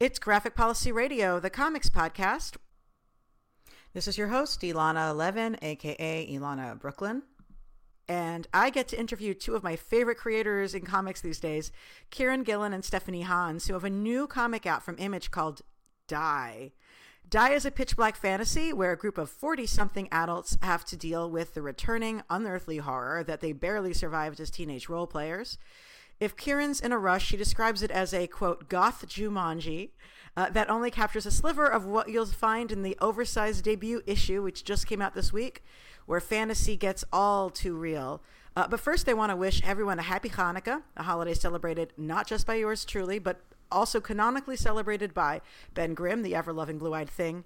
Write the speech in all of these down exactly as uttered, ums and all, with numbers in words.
It's Graphic Policy Radio, the comics podcast. This is your host, Ilana Levin, a k a. Ilana Brooklyn. And I get to interview two of my favorite creators in comics these days, Kieron Gillen and Stephanie Hans, who have a new comic out from Image called Die. Die is a pitch-black fantasy where a group of forty-something adults have to deal with the returning unearthly horror that they barely survived as teenage role players. If Kieron's in a rush, she describes it as a, quote, goth Jumanji uh, that only captures a sliver of what you'll find in the oversized debut issue, which just came out this week, where fantasy gets all too real. Uh, but first, they want to wish everyone a happy Hanukkah, a holiday celebrated not just by yours truly, but also canonically celebrated by Ben Grimm, the ever-loving blue-eyed thing,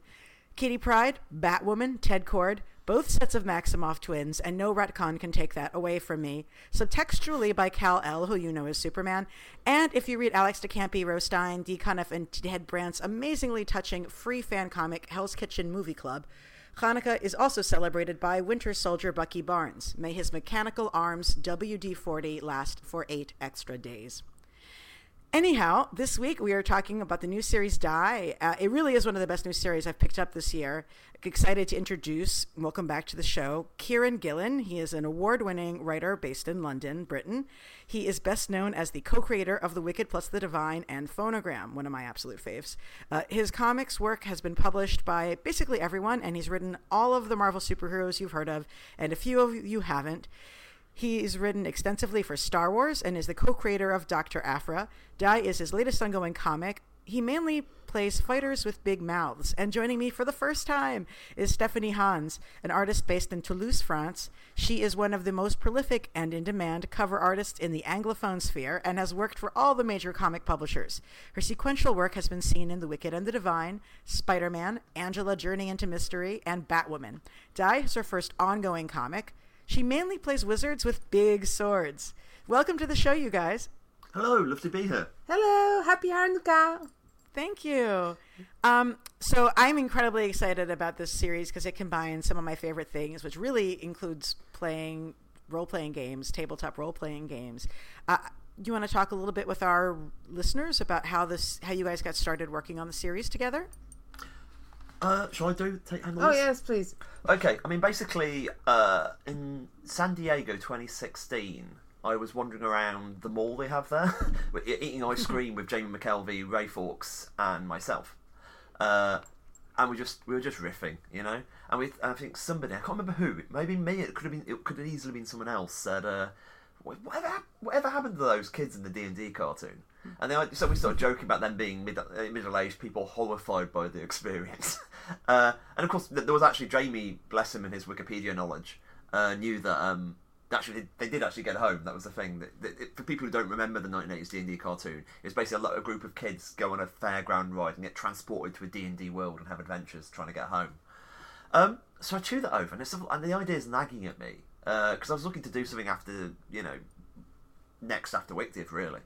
Kitty Pryde, Batwoman, Ted Kord, both sets of Maximoff twins, and no retcon can take that away from me. Subtextually by Kal-El, who you know is Superman, and if you read Alex DeCampi, Rostein, D. Cuniff, and Ted Brandt's amazingly touching free fan comic Hell's Kitchen Movie Club, Hanukkah is also celebrated by Winter Soldier Bucky Barnes. May his mechanical arms W D forty last for eight extra days. Anyhow, this week we are talking about the new series Die. Uh, it really is one of the best new series I've picked up this year. Excited to introduce, welcome back to the show, Kieron Gillen. He is an award-winning writer based in London, Britain. He is best known as the co-creator of The Wicked Plus the Divine and Phonogram, one of my absolute faves. Uh, his comics work has been published by basically everyone, and he's written all of the Marvel superheroes you've heard of, and a few of you haven't. He's written extensively for Star Wars and is the co-creator of Doctor Aphra. Die is his latest ongoing comic. He mainly plays fighters with big mouths. And joining me for the first time is Stephanie Hans, an artist based in Toulouse, France. She is one of the most prolific and in-demand cover artists in the Anglophone sphere and has worked for all the major comic publishers. Her sequential work has been seen in The Wicked and the Divine, Spider-Man, Angela Journey into Mystery, and Batwoman. Die is her first ongoing comic. She mainly plays wizards with big swords. Welcome to the show, you guys. Hello, love to be here. Hello, happy Hanukkah. Thank you. Um, so I'm incredibly excited about this series because it combines some of my favorite things, which really includes playing role-playing games, tabletop role-playing games. Uh, do you want to talk a little bit with our listeners about how this, how you guys got started working on the series together? Uh, shall I do? Take handles? Oh yes, please. Okay, I mean basically, uh, in San Diego twenty sixteen, I was wandering around the mall they have there, eating ice cream with Jamie McKelvie, Ray Fawkes, and myself, uh, and we just we were just riffing, you know. And we, I think somebody, I can't remember who, maybe me. It could have been, it could have easily been someone else. Said, uh, whatever, whatever happened to those kids in the D and D cartoon? And then, so we started joking about them being mid, middle-aged people horrified by the experience. Uh, and of course, there was actually Jamie, bless him, and his Wikipedia knowledge, uh, knew that um, actually they did actually get home. That was the thing. That, that it, for people who don't remember the nineteen eighties D and D cartoon, it's basically a, lot, a group of kids go on a fairground ride and get transported to a D and D world and have adventures trying to get home. Um, so I chewed that over, and, it's, and the idea's nagging at me, because uh, I was looking to do something after, you know, next after Wicked, really.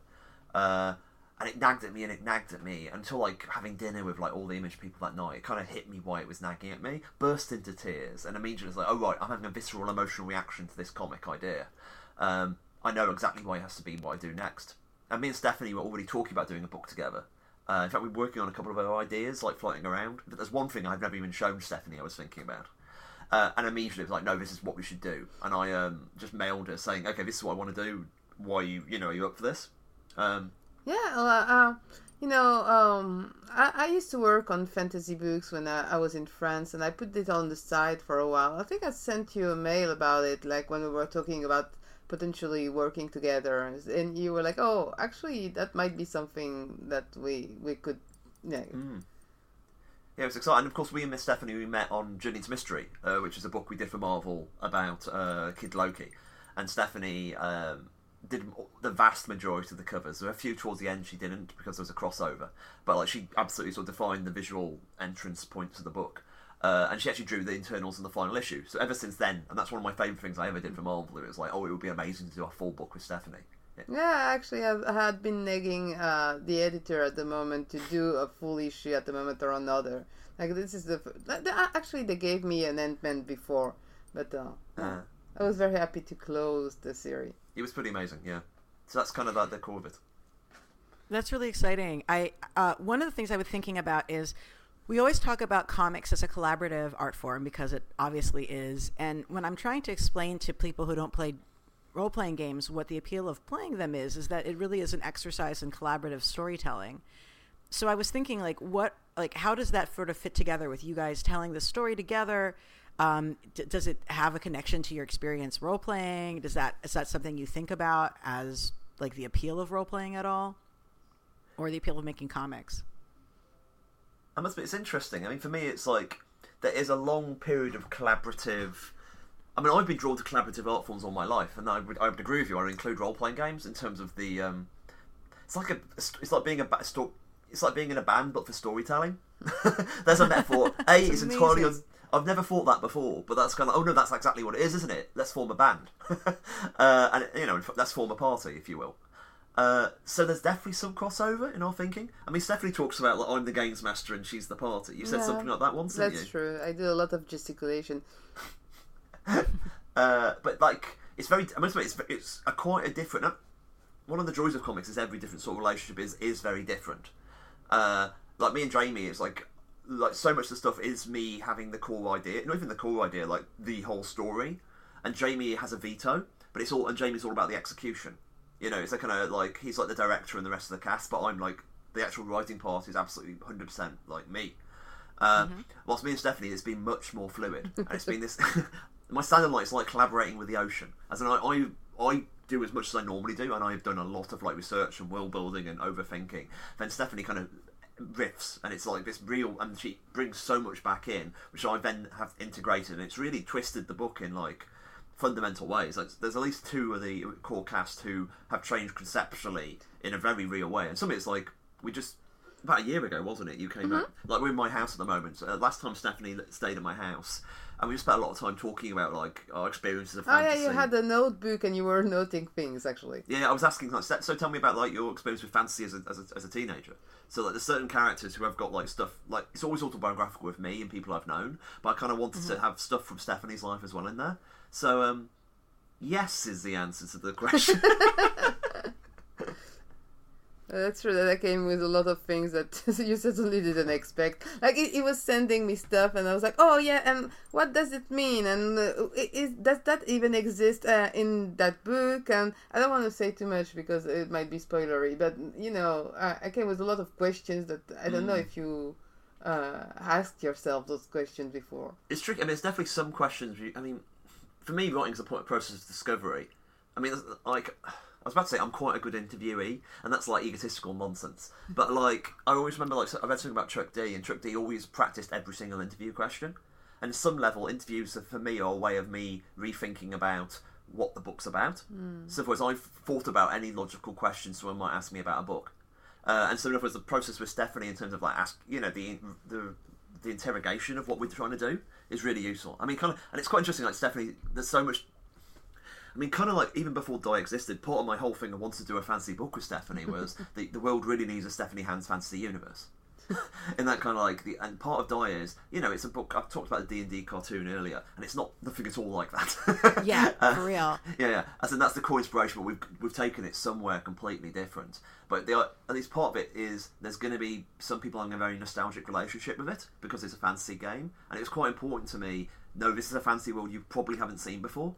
Uh, and it nagged at me and it nagged at me until, like, having dinner with, like, all the Image people that night, it kind of hit me why it was nagging at me, burst into tears, and immediately was like, oh right, I'm having a visceral emotional reaction to this comic idea. Um, I know exactly why it has to be what I do next. And me and Stephanie were already talking about doing a book together. Uh, in fact, we were working on a couple of other ideas, like, floating around, but there's one thing I've never even shown Stephanie I was thinking about. Uh, and immediately it was like, no, this is what we should do. And I um, just mailed her saying, okay, this is what I want to do, why are you, you know, are you up for this? Um, yeah, uh, uh, you know, um, I, I used to work on fantasy books when I, I was in France, and I put it on the side for a while. I think I sent you a mail about it, like when we were talking about potentially working together, and you were like, "Oh, actually, that might be something that we we could." Yeah, mm. yeah, it was exciting. And of course, we and Miss Stephanie we met on Journey into Mystery, uh, which is a book we did for Marvel about uh, Kid Loki, and Stephanie. Um, did the vast majority of the covers. There were a few towards the end she didn't because there was a crossover, but like she absolutely sort of defined the visual entrance points of the book, uh, and she actually drew the internals in the final issue. So ever since then, and that's one of my favourite things I ever did for Marvel, it was like, oh, it would be amazing to do a full book with Stephanie. Yeah, yeah actually I've, I had been nagging uh, the editor at the moment to do a full issue at the moment or another. Like this is the... Actually they gave me an Ant-Man before, but uh, uh. I was very happy to close the series. It was pretty amazing, yeah. So that's kind of like the core of it. That's really exciting. I uh, one of the things I was thinking about is we always talk about comics as a collaborative art form because it obviously is. And when I'm trying to explain to people who don't play role-playing games what the appeal of playing them is, is that it really is an exercise in collaborative storytelling. So I was thinking, like, what, like, how does that sort of fit together with you guys telling the story together? Um, d- does it have a connection to your experience role-playing? Does that, is that something you think about as, like, the appeal of role-playing at all? Or the appeal of making comics? I must admit, it's interesting. I mean, for me, it's like, there is a long period of collaborative... I mean, I've been drawn to collaborative art forms all my life, and I would, I would agree with you. I would include role-playing games in terms of the... Um, it's like a, it's like being a... Ba- sto- it's like being in a band, but for storytelling. There's a metaphor. A, it's amazing. entirely... Un- I've never thought that before, but that's kind of... Oh, no, that's exactly what it is, isn't it? Let's form a band. uh, and, you know, let's form a party, if you will. Uh, so there's definitely some crossover in our thinking. I mean, Stephanie talks about, like, I'm the games master and she's the party. You said yeah, something like that once, didn't you? That's true. I do a lot of gesticulation. uh, but like it's very I must admit it's, it's a quite a different uh, one of the joys of comics is every different sort of relationship is, is very different. Uh, like me and Jamie, it's like like so much of the stuff is me having the core idea, not even the core idea, like the whole story, and Jamie has a veto, but it's all and Jamie's all about the execution, you know. It's like kind of like he's like the director and the rest of the cast, but I'm like the actual writing part is absolutely one hundred percent like me. uh, mm-hmm. Whilst me and Stephanie, it's been much more fluid, and it's been this my standard light is like collaborating with the ocean. As in, I, I I do as much as I normally do, and I've done a lot of like research and world building and overthinking. Then Stephanie kind of riffs, and it's like this real, and she brings so much back in, which I then have integrated, and it's really twisted the book in like fundamental ways. Like there's at least two of the core cast who have changed conceptually in a very real way, and some of it's like we just about a year ago, wasn't it? You came mm-hmm. out, like we're in my house at the moment. So, uh, last time Stephanie stayed at my house. And we just spent a lot of time talking about like our experiences of fantasy. Oh yeah, you had a notebook and you were noting things actually. Yeah, I was asking like, so tell me about like your experience with fantasy as a, as a as a teenager. So like there's certain characters who have got like stuff like it's always autobiographical with me and people I've known, but I kind of wanted mm-hmm. to have stuff from Stephanie's life as well in there. So um, yes is the answer to the question. That's true, that I came with a lot of things that you certainly didn't expect. Like, it, it was sending me stuff, and I was like, oh, yeah, and what does it mean? And uh, is, does that even exist uh, in that book? And I don't want to say too much because it might be spoilery, but, you know, I, I came with a lot of questions that I don't mm. know if you uh, asked yourself those questions before. It's tricky. I mean, there's definitely some questions. You, I mean, for me, writing's a process of discovery. I mean, like... I was about to say I'm quite a good interviewee, and that's like egotistical nonsense. But like, I always remember like I read something about Chuck D, and Chuck D always practiced every single interview question. And to some level, interviews are, for me, are a way of me rethinking about what the book's about. Mm. So, in other words, I've thought about any logical question someone might ask me about a book. Uh, and so, in other words, the process with Stephanie in terms of like ask, you know, the the the interrogation of what we're trying to do is really useful. I mean, kind of, and it's quite interesting. Like Stephanie, there's so much. I mean, kind of like, even before Die existed, part of my whole thing I wanted to do a fantasy book with Stephanie was the, the world really needs a Stephanie Hans fantasy universe. And that kind of like, the and part of Die is, you know, it's a book, I've talked about the D and D cartoon earlier, and it's not nothing at all like that. Yeah, uh, for real. Yeah, yeah. I said that's the core inspiration, but we've, we've taken it somewhere completely different. But the, at least part of it is, there's going to be some people having a very nostalgic relationship with it, because it's a fantasy game, and it was quite important to me, no, this is a fantasy world you probably haven't seen before.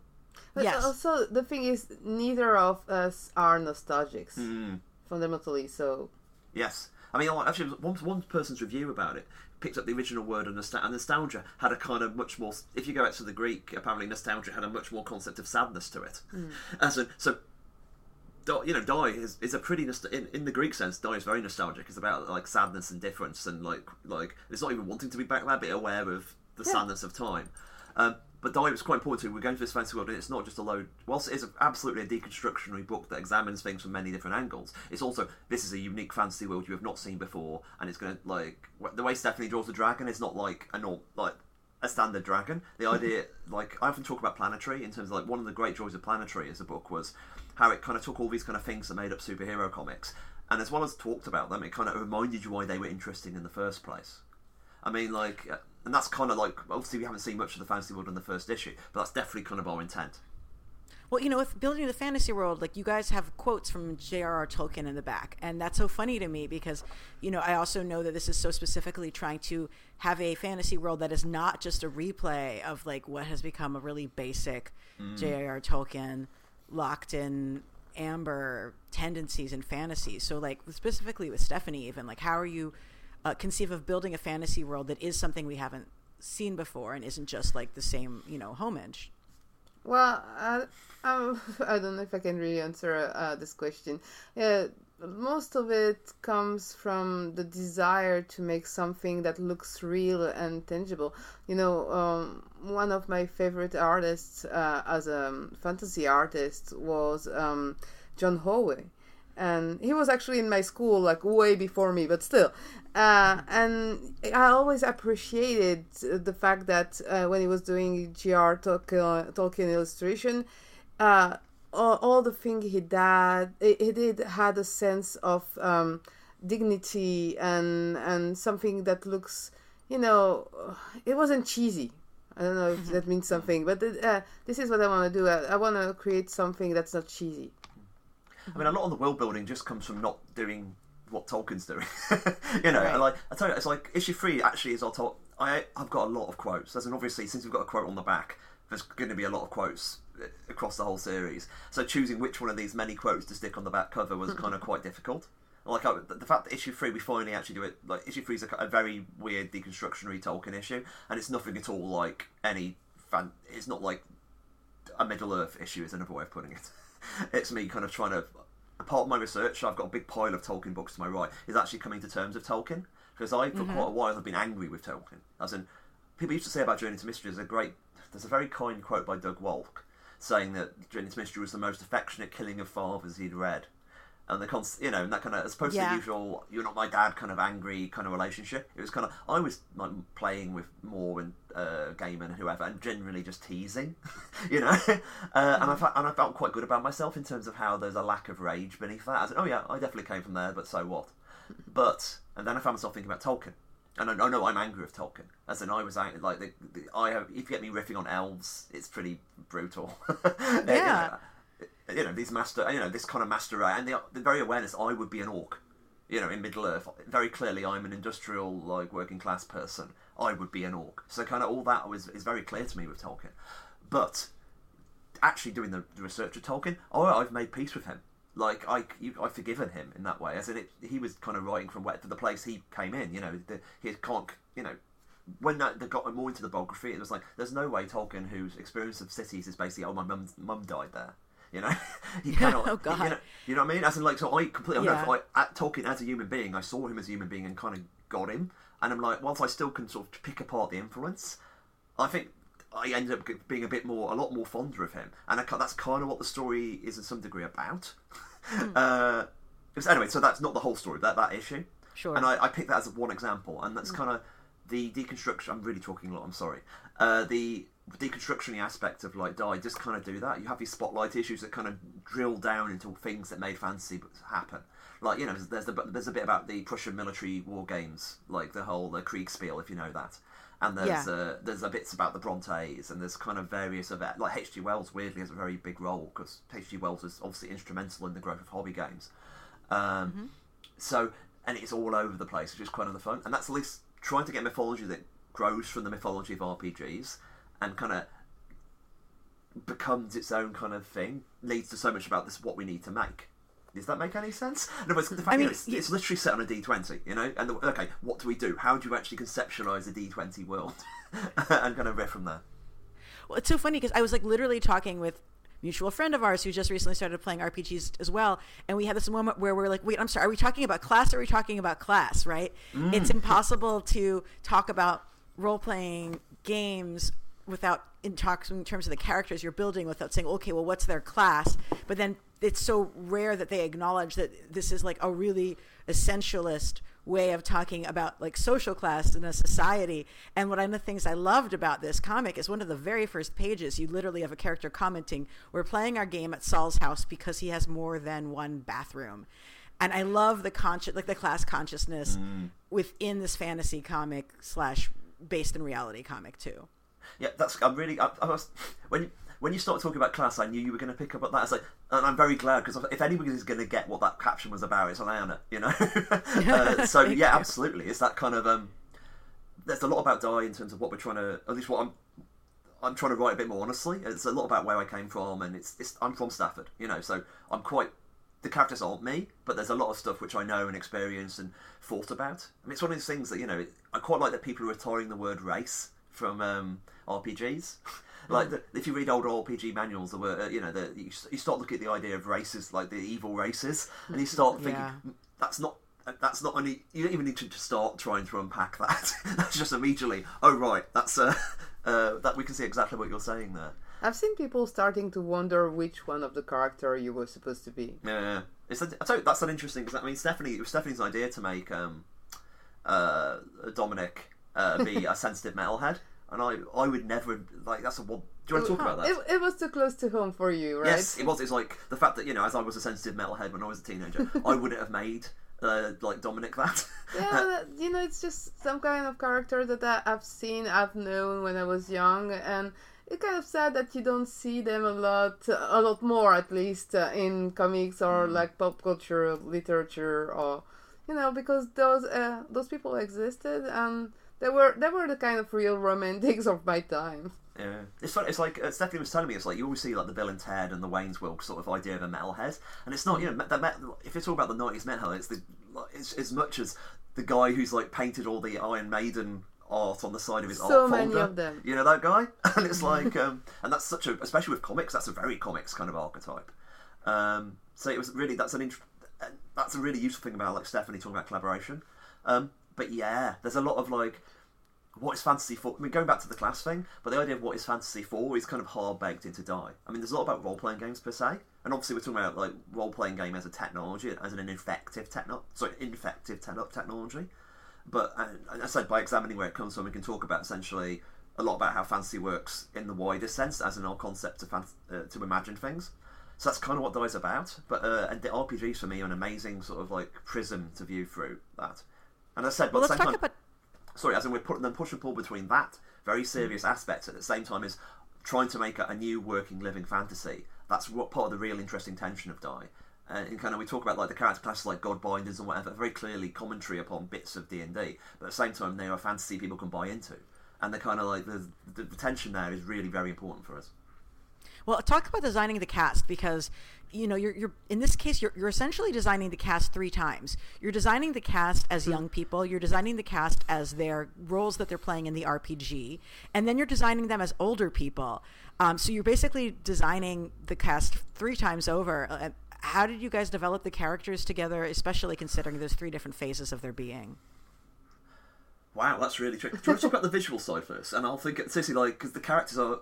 But yes. Also, the thing is, neither of us are nostalgics, mm. fundamentally, so... Yes. I mean, actually, one, one person's review about it picked up the original word, and nostalgia had a kind of much more... If you go out to the Greek, apparently nostalgia had a much more concept of sadness to it. Mm. And so, so, you know, Die is, is a pretty... In, in the Greek sense, Die is very nostalgic. It's about, like, sadness and difference, and, like, like it's not even wanting to be back there, but aware of the yeah. sadness of time. Um, But Die was quite important to me. We're going to this fantasy world, and it's not just a load... Whilst it is absolutely a deconstructionary book that examines things from many different angles, it's also, this is a unique fantasy world you have not seen before, and it's going to, like... The way Stephanie draws the dragon is not like a norm, like a standard dragon. The idea... like, I often talk about Planetary in terms of, like, one of the great joys of Planetary as a book was how it kind of took all these kind of things that made up superhero comics, and as well as talked about them, it kind of reminded you why they were interesting in the first place. I mean, like... And that's kind of like, obviously we haven't seen much of the fantasy world in the first issue, but that's definitely kind of our intent. Well, you know, with building the fantasy world, like, you guys have quotes from J R R Tolkien in the back. And that's so funny to me because, you know, I also know that this is so specifically trying to have a fantasy world that is not just a replay of, like, what has become a really basic mm. J R R Tolkien locked in amber tendencies and fantasies. So, like, specifically with Stephanie, even, like, how are you uh, conceive of building a fantasy world that is something we haven't seen before and isn't just, like, the same, you know, homage? Well, I, I, I don't know if I can really answer uh, this question. Yeah, most of it comes from the desire to make something that looks real and tangible. You know, um, one of my favorite artists uh, as a fantasy artist was um, John Howey. And he was actually in my school, like, way before me, but still. Uh, and I always appreciated the fact that uh, when he was doing J R R Tolkien illustration, uh, all, all the things he did, he did had a sense of um, dignity and and something that looks, you know, it wasn't cheesy. I don't know if that means something, but uh, this is what I want to do. I, I want to create something that's not cheesy. I mean, a lot of the world building just comes from not doing what Tolkien's doing, you know. Right. And like I tell you, it's like issue three actually is our top. I I've got a lot of quotes, as and obviously since we've got a quote on the back, there's going to be a lot of quotes across the whole series. So choosing which one of these many quotes to stick on the back cover was kind of quite difficult. Like I, the fact that issue three, we finally actually do it. Like issue three is a, a very weird deconstructionary Tolkien issue, and it's nothing at all like any fan. It's not like a Middle Earth issue is another way of putting it. It's me kind of trying to, part of my research, I've got a big pile of Tolkien books to my right, is actually coming to terms with Tolkien. Because I, for mm-hmm. quite a while, have been angry with Tolkien. As in, people used to say about Journey to Mystery, there's a great, there's a very kind quote by Doug Walke, saying that Journey to Mystery was the most affectionate killing of fathers he'd read. And the const, you know, and that kind of, as opposed yeah. to the usual, you're not my dad kind of angry kind of relationship. It was kind of, I was like playing with Moore and uh, Gaiman and whoever, and generally just teasing, you know. uh, mm-hmm. And I felt, and I felt quite good about myself in terms of how there's a lack of rage beneath that. I said, oh yeah, I definitely came from there, but so what? But and then I found myself thinking about Tolkien, and I, oh no, I'm angry with Tolkien. As in, I was angry, like the, the, I have, if you get me riffing on elves, it's pretty brutal. yeah. You know, you know, these master, you know, this kind of master, and the, the very awareness, I would be an orc, you know, in Middle Earth. Very clearly, I'm an industrial, like, working class person. I would be an orc. So kind of all that was, is very clear to me with Tolkien. But actually doing the, the research of Tolkien, oh, I've made peace with him. Like, I, you, I've forgiven him in that way. As in, it, he was kind of writing from where, to the place he came in, you know, the, his conch, you know, when that, they got more into the biography, it was like, there's no way Tolkien, whose experience of cities is basically, oh, my mum, mum died there. You know, you cannot. Oh, God. You know, you know what I mean? As in, like, so I completely. Yeah. I, I, Tolkien as a human being, I saw him as a human being and kind of got him. And I'm like, whilst I still can sort of pick apart the influence, I think I ended up being a bit more, a lot more fonder of him. And I, that's kind of what the story is, in some degree, about. Mm. Uh, was, anyway, so that's not the whole story. That that issue. Sure. And I, I picked that as one example, and that's mm. kind of the deconstruction. I'm really talking a lot. I'm sorry. Uh, the. deconstruction aspect of like Die just kind of do that. You have these spotlight issues that kind of drill down into things that made fantasy happen. Like, you know, there's the, there's a bit about the Prussian military war games, like the whole the Kriegspiel, if you know that. And there's yeah. uh, there's a bits about the Brontes, and there's kind of various of it. Like H G. Wells weirdly has a very big role because H G. Wells was obviously instrumental in the growth of hobby games. Um, mm-hmm. So and it's all over the place, which is kind of the fun. And that's at least trying to get mythology that grows from the mythology of R P Gs. And kind of becomes its own kind of thing, leads to so much about this, what we need to make. Does that make any sense? No, it's, the fact, I mean, you know, it's, yeah. it's literally set on a D twenty, you know? And the, okay, what do we do? How do you actually conceptualise a D twenty world? And kind of riff from there. Well, it's so funny because I was like literally talking with a mutual friend of ours who just recently started playing R P Gs as well. And we had this moment where we're like, wait, I'm sorry, are we talking about class or are we talking about class, right? Mm. It's impossible to talk about role-playing games without in talks in terms of the characters you're building, without saying, okay, well, what's their class? But then it's so rare that they acknowledge that this is like a really essentialist way of talking about like social class in a society. And one of the things I loved about this comic is one of the very first pages, you literally have a character commenting, we're playing our game at Saul's house because he has more than one bathroom. And I love the conscious, like the class consciousness mm. within this fantasy comic slash based in reality comic too. Yeah, that's. I'm really. I, I was when when you start talking about class, I knew you were going to pick up on that. It's like, and I'm very glad, because if anybody is going to get what that caption was about, it's Ilana, you know. uh, so yeah, you. Absolutely, it's that kind of. Um, there's a lot about Die in terms of what we're trying to, at least what I'm, I'm trying to write a bit more honestly. It's a lot about where I came from, and it's, it's I'm from Stafford, you know, so I'm quite. The characters aren't me, but there's a lot of stuff which I know and experienced and thought about. I mean, it's one of those things that, you know, I quite like that people are retiring the word race from um, R P Gs. Like, the, if you read old R P G manuals, the word, uh, you know, the, you, you start looking at the idea of races, like the evil races, and you start thinking, yeah. that's not that's not only, you don't even need to start trying to unpack that. That's just immediately, oh, right, that's, uh, uh, that we can see exactly what you're saying there. I've seen people starting to wonder which one of the character you were supposed to be. Yeah, yeah. It's a, I tell you, that's an interesting. Cause, I mean, Stephanie. It was Stephanie's idea to make um, uh, Dominic uh, be a sensitive metalhead, and I, I would never like. That's a. Do you want to talk about that? It, it was too close to home for you, right? Yes, it was. It's like the fact that, you know, as I was a sensitive metalhead when I was a teenager, I wouldn't have made. Uh, like Dominic that yeah you know it's just some kind of character that I've seen I've known when I was young, and it's kind of sad that you don't see them a lot a lot more, at least uh, in comics or mm. like pop culture literature, or you know, because those uh, those people existed, and they were they were the kind of real romantics of my time. Yeah, it's funny. It's like uh, Stephanie was telling me. It's like you always see like the Bill and Ted and the Wayne's World sort of idea of a metalhead, and it's not, you know, met, if you talk about the nineties metalhead, it's the it's as much as the guy who's like painted all the Iron Maiden art on the side of his so art folder. So many of them. You know that guy, and it's like, um, and that's such a, especially with comics, that's a very comics kind of archetype. Um, so it was really that's an int- that's a really useful thing about like Stephanie talking about collaboration. Um, but yeah, there's a lot of like. What is fantasy for? I mean, going back to the class thing, but the idea of what is fantasy for is kind of hard baked into Die. I mean, there's a lot about role playing games per se, and obviously we're talking about like role playing game as a technology, as an effective techno, sorry, ineffective techno- technology. But and I said by examining where it comes from, we can talk about essentially a lot about how fantasy works in the wider sense, as in our concept to fan- uh, to imagine things. So that's kind of what Die is about. But uh, and the R P Gs for me are an amazing sort of like prism to view through that. And I said, but well, let's talk about. Sorry, as in we're putting them push and pull between that very serious mm. aspects at the same time as trying to make a, a new working living fantasy. That's what part of the real interesting tension of Die. Uh, and kind of we talk about like the character classes like Godbinders and whatever, very clearly commentary upon bits of D and D, but at the same time they are fantasy people can buy into. And the kind of like the, the, the tension there is really very important for us. Well, talk about designing the cast, because you know you're you're in this case you're you're essentially designing the cast three times. You're designing the cast as young people, you're designing the cast as their roles that they're playing in the R P G, and then you're designing them as older people. Um, so you're basically designing the cast three times over. Uh, how did you guys develop the characters together, especially considering those three different phases of their being? Wow, that's really tricky. Do you want to talk about the visual side first, and I'll think seriously, like, because the characters are.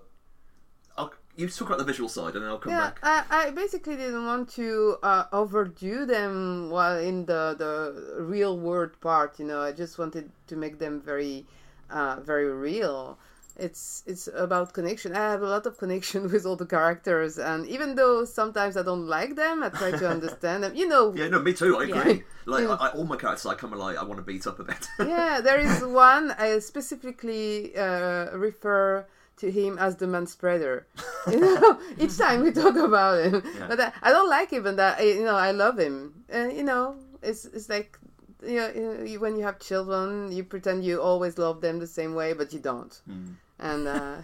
I'll, you talk about the visual side, and then I'll come yeah, back. Yeah, I, I basically didn't want to uh, overdo them while in the, the real world part. You know, I just wanted to make them very, uh, very real. It's it's about connection. I have a lot of connection with all the characters, and even though sometimes I don't like them, I try to understand them. You know. Yeah, no, me too. I agree. Yeah. Like I, I, all my characters, I come like I want to beat up a bit. Yeah, there is one I specifically uh, refer. To him as the man spreader, you know. Each time we talk about him, yeah. But I, I don't like him, and that I, you know, I love him. Uh, you know, it's it's like you know, you, when you have children, you pretend you always love them the same way, but you don't. Mm. And uh,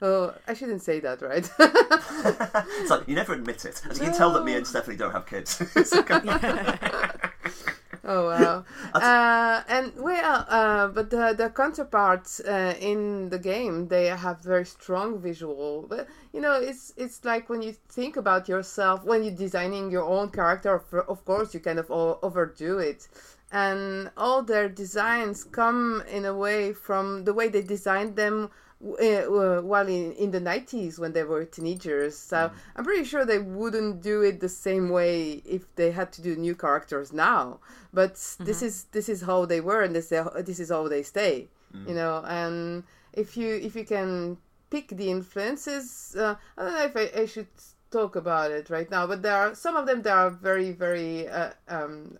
oh, I shouldn't say that, right? It's like you never admit it. As you can oh. tell that me and Stephanie don't have kids. Oh wow! Uh, and well, uh, but the, the counterparts uh, in the game, they have very strong visual. But you know, it's it's like when you think about yourself when you're designing your own character. Of course, you kind of overdo it, and all their designs come in a way from the way they designed them. Uh, while in, in the nineties when they were teenagers, so mm. I'm pretty sure they wouldn't do it the same way if they had to do new characters now. But mm-hmm. this is this is how they were, and this this is how they stay. Mm. You know, and if you if you can pick the influences, uh, I don't know if I, I should talk about it right now. But there are some of them that are very very. Uh, um,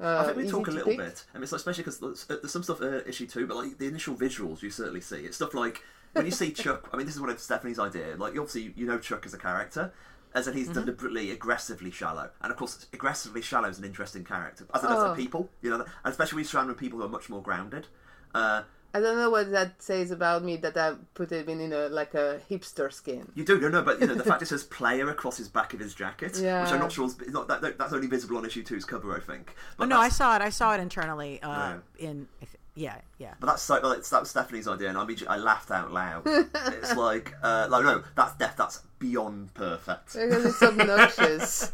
Uh, I think we talk a little bit. I mean, it's like, especially because there's some stuff uh, issue two, but like the initial visuals you certainly see. It's stuff like when you see Chuck, I mean, this is one of Stephanie's idea. Like, obviously, you know Chuck as a character, as in he's mm-hmm. deliberately aggressively shallow, and of course, aggressively shallow is an interesting character, as it is oh. to people, you know, and especially when you surround with people who are much more grounded. Uh, I don't know what that says about me that I put him in, in a like a hipster skin. You do, no, no, but you know the fact it says "player" across his back of his jacket, yeah. which I'm not sure is not that that's only visible on issue two's cover, I think. But oh, no, I saw it. I saw it internally. Uh, yeah. In yeah, yeah. But that's so that's that was Stephanie's idea, and I immediately I laughed out loud. It's like, uh, like no, that's death. That's beyond perfect. Because it's obnoxious.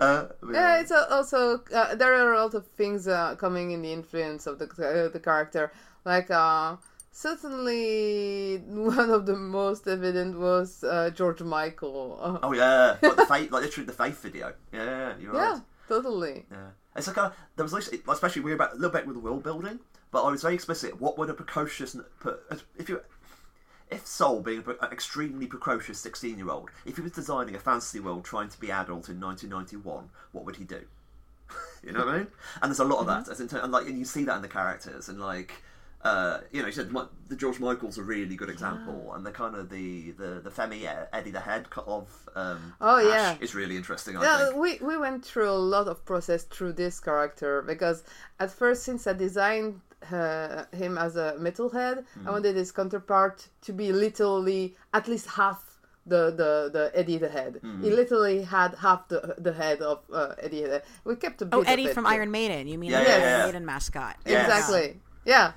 Uh, yeah. yeah, it's also uh, there are a lot of things uh, coming in the influence of the uh, the character. Like, uh, certainly one of the most evident was uh, George Michael. Uh, oh, yeah. Like, the Faith, like literally the Faith video. Yeah, you're right. Yeah, totally. Yeah. It's like, a, there was literally, especially we were about, a little bit with the world building, but I was very explicit. What would a precocious, if you, if Sol being an extremely precocious sixteen-year-old, if he was designing a fantasy world trying to be adult in nineteen ninety-one, what would he do? You know what I mean? And there's a lot of that. Mm-hmm. As in term, and, like, and you see that in the characters, and like, Uh, you know, he said the George Michael's a really good example, yeah. and the kind of the the the Femi Eddie the Head of um, oh Ash yeah is really interesting. I yeah, think. we we went through a lot of process through this character because at first, since I designed uh, him as a metalhead, mm. I wanted his counterpart to be literally at least half the the, the Eddie the Head. Mm. He literally had half the the head of uh, Eddie the Head. We kept a bit oh Eddie of it, from but... Iron Maiden. You mean yeah, like yeah, Iron yeah. Maiden mascot? Yes. Exactly. Yeah.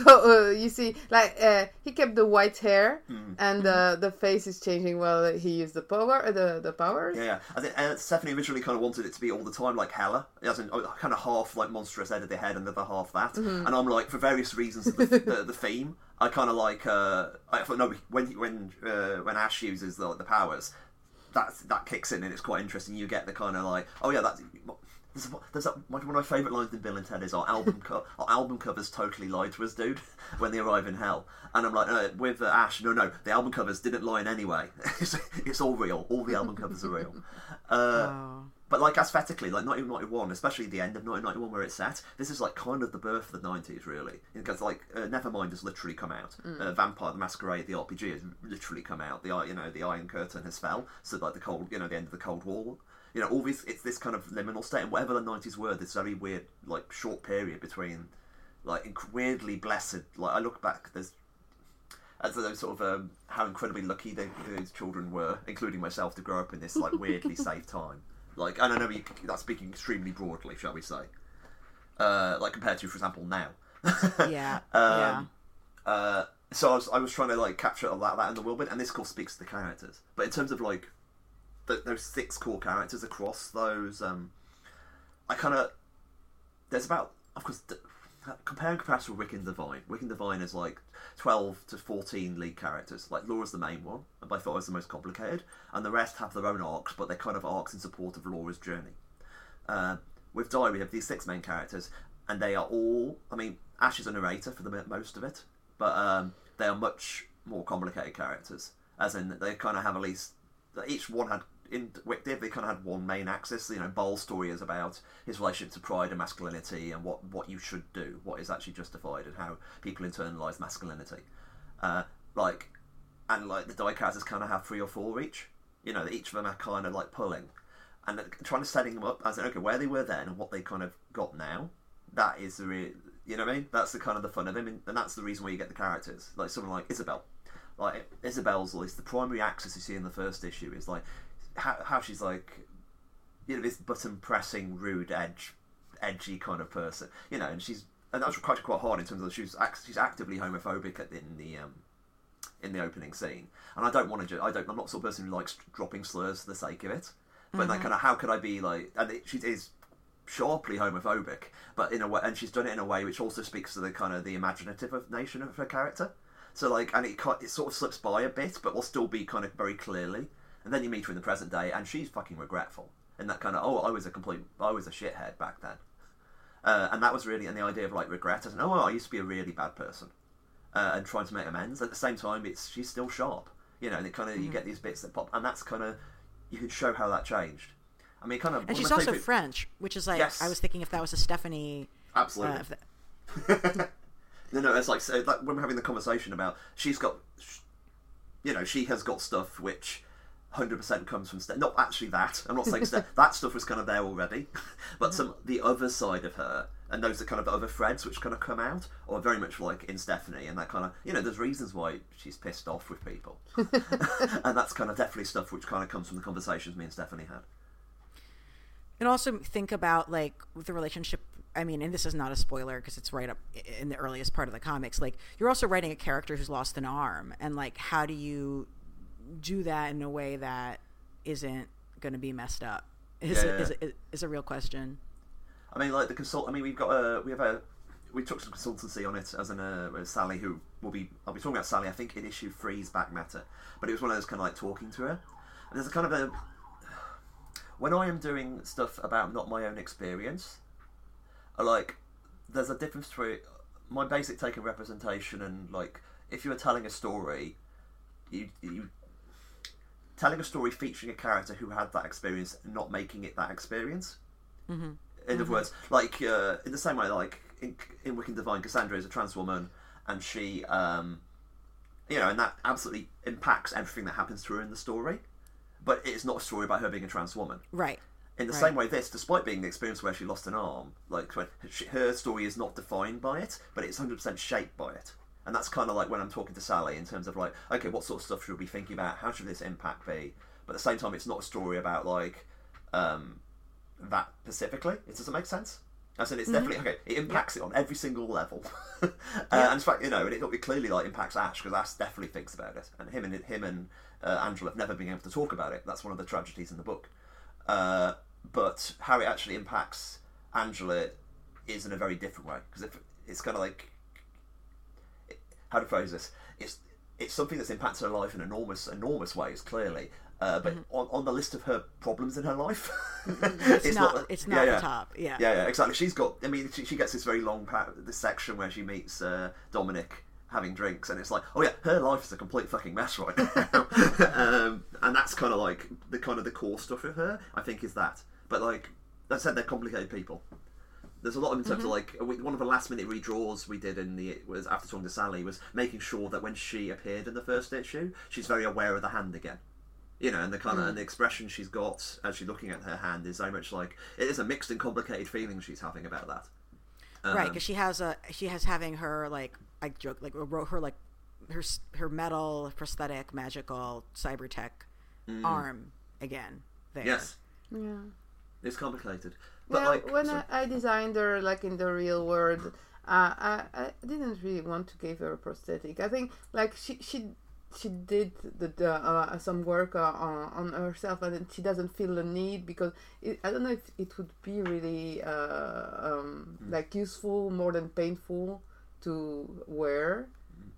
So uh, you see, like uh, he kept the white hair, mm. and uh, the face is changing while he used the power, uh, the the powers. Yeah, yeah. I think, and Stephanie originally kind of wanted it to be all the time like Hela, as in kind of half like monstrous Eddie the Head and the other half that. Mm-hmm. And I'm like, for various reasons, the the, the theme, I kind of like. Uh, I thought no, when when uh, when Ash uses the like, the powers, that that kicks in and it's quite interesting. You get the kind of like, oh yeah, that's. There's, there's that, one of my favourite lines in Bill and Ted is our album co- our album covers totally lied to us, dude, when they arrive in hell. And I'm like, uh, with uh, Ash, no, no, the album covers didn't lie in any way. it's, it's all real. All the album covers are real. Uh, oh. But like aesthetically, like nineteen ninety-one, especially the end of nineteen ninety-one where it's set, this is like kind of the birth of the nineties, really. Because like uh, Nevermind has literally come out. Mm. Uh, Vampire the Masquerade, the R P G, has literally come out. The you know the Iron Curtain has fell. So like the cold, you know, the end of the Cold War. You know, all these, it's this kind of liminal state, and whatever the nineties were, this very weird, like, short period between, like, weirdly blessed, like, I look back, there's, as though sort of, um, how incredibly lucky they, those children were, including myself, to grow up in this, like, weirdly safe time. Like, and I know you, that's speaking extremely broadly, shall we say. Uh, like, compared to, for example, now. yeah, um, yeah. Uh, so I was, I was trying to, like, capture all that, that in the world, and this, of course, speaks to the characters. But in terms of, like, those six core characters across those, um, I kind of there's about of course d- compare and contrast with Wicked and Divine. Wicked and Divine is like twelve to fourteen lead characters. Like Laura's the main one, and by far is the most complicated, and the rest have their own arcs, but they're kind of arcs in support of Laura's journey. Uh, with Die, we have these six main characters, and they are all. I mean, Ash is a narrator for the most of it, but um, they are much more complicated characters. As in, they kind of have at least each one had. In Wicked, they kind of had one main axis. You know, Bol's story is about his relationship to pride and masculinity and what, what you should do, what is actually justified, and how people internalise masculinity. Uh, like, and like the Die characters kind of have three or four each. You know, each of them are kind of like pulling and trying to setting them up as okay, where they were then and what they kind of got now. That is the re- you know what I mean. That's the kind of the fun of him, and that's the reason why you get the characters like someone like Isabel. Like Isabel's at least the primary axis you see in the first issue is like. How, how she's like, you know, this button pressing, rude, edge, edgy kind of person, you know, and she's and that's quite quite hard in terms of she's act, she's actively homophobic at, in the um, in the opening scene, and I don't want to, I don't, I'm not the sort of person who likes dropping slurs for the sake of it, but mm-hmm. like kind of how could I be like, and it, she is sharply homophobic, but in a way, and she's done it in a way which also speaks to the kind of the imaginative nation of her character, so like, and it it sort of slips by a bit, but will still be kind of very clearly. And then you meet her in the present day, and she's fucking regretful. And that kind of, oh, I was a complete, I was a shithead back then. Uh, and that was really, and the idea of, like, regret. As in, oh, I used to be a really bad person. Uh, and trying to make amends. At the same time, it's she's still sharp. You know, and it kind of, mm-hmm. you get these bits that pop. And that's kind of, you can show how that changed. I mean, kind of. And she's also favorite... French, which is like, yes. I was thinking if that was a Stephanie. Absolutely. Uh, that... no, no, it's like, so, like when we're having the conversation about she's got, you know, she has got stuff which one hundred percent comes from Steph. Not actually that. I'm not saying Steph. That stuff was kind of there already. But some the other side of her, and those are kind of other threads which kind of come out, or very much like in Stephanie, and that kind of, you know, there's reasons why she's pissed off with people. And that's kind of definitely stuff which kind of comes from the conversations me and Stephanie had. And also think about, like, the relationship, I mean, and this is not a spoiler because it's right up in the earliest part of the comics, like, you're also writing a character who's lost an arm, and, like, how do you do that in a way that isn't going to be messed up is, yeah, a, is, a, is a real question. I mean, like the consult. I mean, we've got a we have a we took some consultancy on it as an uh, Sally, who will be I'll be talking about Sally, I think, in issue three's back matter. But it was one of those kind of like talking to her. And there's a kind of a when I am doing stuff about not my own experience, I like there's a difference between my basic take of representation and like if you were telling a story, you you. telling a story featuring a character who had that experience, not making it that experience. Mm-hmm. In mm-hmm. other words, like uh, in the same way, like in, in Wicked Divine, Cassandra is a trans woman, and she, um, you know, and that absolutely impacts everything that happens to her in the story. But it's not a story about her being a trans woman, right? In the right. same way, this, despite being the experience where she lost an arm, like when she, her story is not defined by it, but it's one hundred percent shaped by it. And that's kind of like when I'm talking to Sally in terms of like, okay, what sort of stuff should we be thinking about? How should this impact be? But at the same time, it's not a story about like um, that specifically. It doesn't make sense. I said it's mm-hmm. definitely, okay, it impacts yeah. it on every single level. uh, yeah. And in fact, you know, and it, it clearly like impacts Ash because Ash definitely thinks about it. And him and him and uh, Angela have never been able to talk about it. That's one of the tragedies in the book. Uh, but how it actually impacts Angela is in a very different way. Because if it's kind of like, how to phrase this? It's it's something that's impacted her life in enormous enormous ways, clearly. Uh, but mm-hmm. on, on the list of her problems in her life, it's, it's not, not it's not yeah, the yeah. top. Yeah. yeah, yeah, exactly. She's got. I mean, she, she gets this very long pa- this section where she meets uh, Dominic having drinks, and it's like, oh yeah, her life is a complete fucking mess right now. um, and that's kind of like the kind of the core stuff of her. I think is that. But like that said, they're complicated people. There's a lot of in terms mm-hmm. of like one of the last minute redraws we did in the was after talking to Sally was making sure that when she appeared in the first issue, she's very aware of the hand again, you know, and the kind mm-hmm. of and the expression she's got as she's looking at her hand is very much like it is a mixed and complicated feeling she's having about that, um, right? Because she has a she has having her like I joke like her like her her metal prosthetic magical cybertech mm. arm again there. Yes, yeah, it's complicated. But yeah, like, when I, I designed her, like in the real world, uh, I, I didn't really want to give her a prosthetic. I think, like she she she did the, the uh, some work uh, on, on herself, and she doesn't feel the need because it, I don't know if it would be really uh, um, mm. like useful more than painful to wear,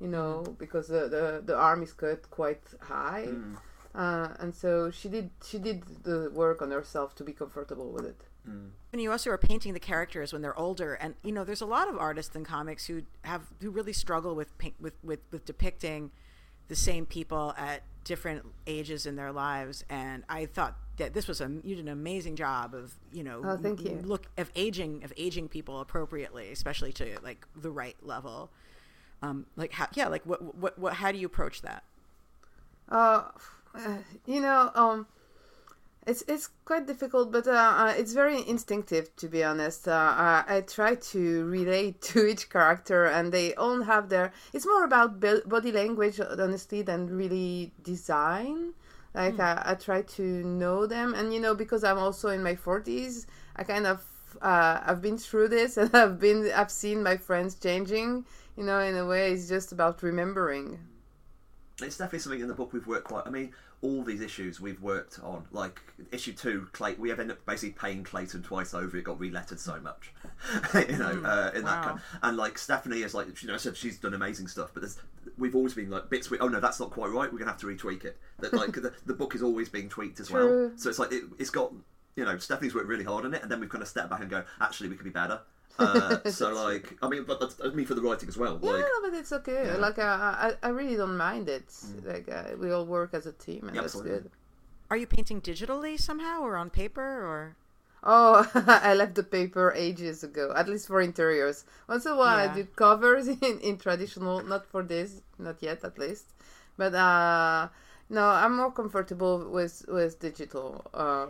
you know, because the the, the arm is cut quite high, mm. uh, and so she did she did the work on herself to be comfortable with it. Mm. And you also are painting the characters when they're older, and you know there's a lot of artists in comics who have who really struggle with with with, with depicting the same people at different ages in their lives. And I thought that this was a you did an amazing job of you know oh, thank you. look of aging of aging people appropriately, especially to like the right level. Um, like how yeah like what what what how do you approach that? Uh, you know um. It's it's quite difficult, but uh, it's very instinctive, to be honest. Uh, I, I try to relate to each character, and they all have their... It's more about be- body language, honestly, than really design. Like, mm. I, I try to know them. And, you know, because I'm also in my forties, I kind of... Uh, I've been through this, and I've been I've seen my friends changing. You know, in a way, it's just about remembering. It's definitely something in the book we've worked quite... I mean... all these issues we've worked on, like issue two, Clay, we have ended up basically paying Clayton twice over. It got relettered so much, you know, uh, in wow. that kind. And like Stephanie is like, you know, I said she's done amazing stuff, but there's, we've always been like bits. We, oh no, that's not quite right. We're gonna have to retweak it. That like the, the book is always being tweaked as True. well. So it's like it, it's got, you know, Stephanie's worked really hard on it, and then we've kind of stepped back and go, actually, we could be better. Uh, so like, I mean, but that's I mean for the writing as well. Yeah, like, no, but it's okay. Yeah. Like, uh, I, I really don't mind it. Mm. Like, uh, we all work as a team, and yeah, that's absolutely. good. Are you painting digitally somehow, or on paper, or? Oh, I left the paper ages ago, at least for interiors. Also, well, yeah. I did covers in, in traditional, not for this, not yet at least. But uh, no, I'm more comfortable with, with digital uh,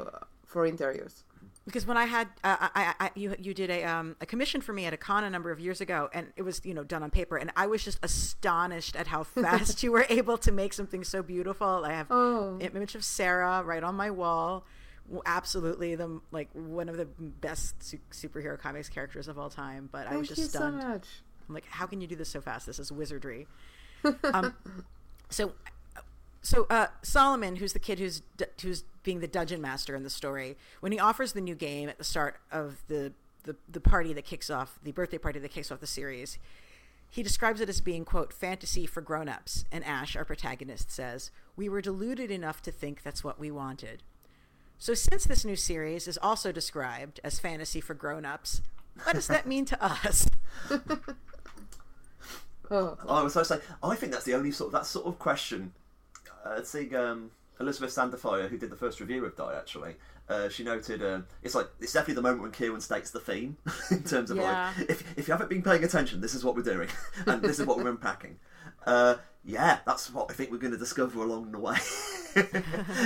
for interiors. Because when I had, uh, I, I, you, you did a um, a commission for me at a con a number of years ago, and it was, you know, done on paper, and I was just astonished at how fast you were able to make something so beautiful. I have oh. an image of Sarah right on my wall, absolutely the like one of the best su- superhero comics characters of all time. But Thank I was just you stunned. So much. I'm like, how can you do this so fast? This is wizardry. um, so, so uh, Solomon, who's the kid who's who's being the dungeon master in the story, when he offers the new game at the start of the, the, the party that kicks off, the birthday party that kicks off the series, he describes it as being, quote, fantasy for grown-ups. And Ash, our protagonist, says, we were deluded enough to think that's what we wanted. So since this new series is also described as fantasy for grown-ups, what does that mean to us? oh. I was supposed to say, I think that's the only sort of, that sort of question. Uh, I think, um... Elizabeth Sandifier, who did the first review of Die, actually, uh, she noted uh, it's like it's definitely the moment when Kieron states the theme in terms of yeah. like if if you haven't been paying attention, this is what we're doing and this is what we're unpacking. Uh, yeah, that's what I think we're going to discover along the way.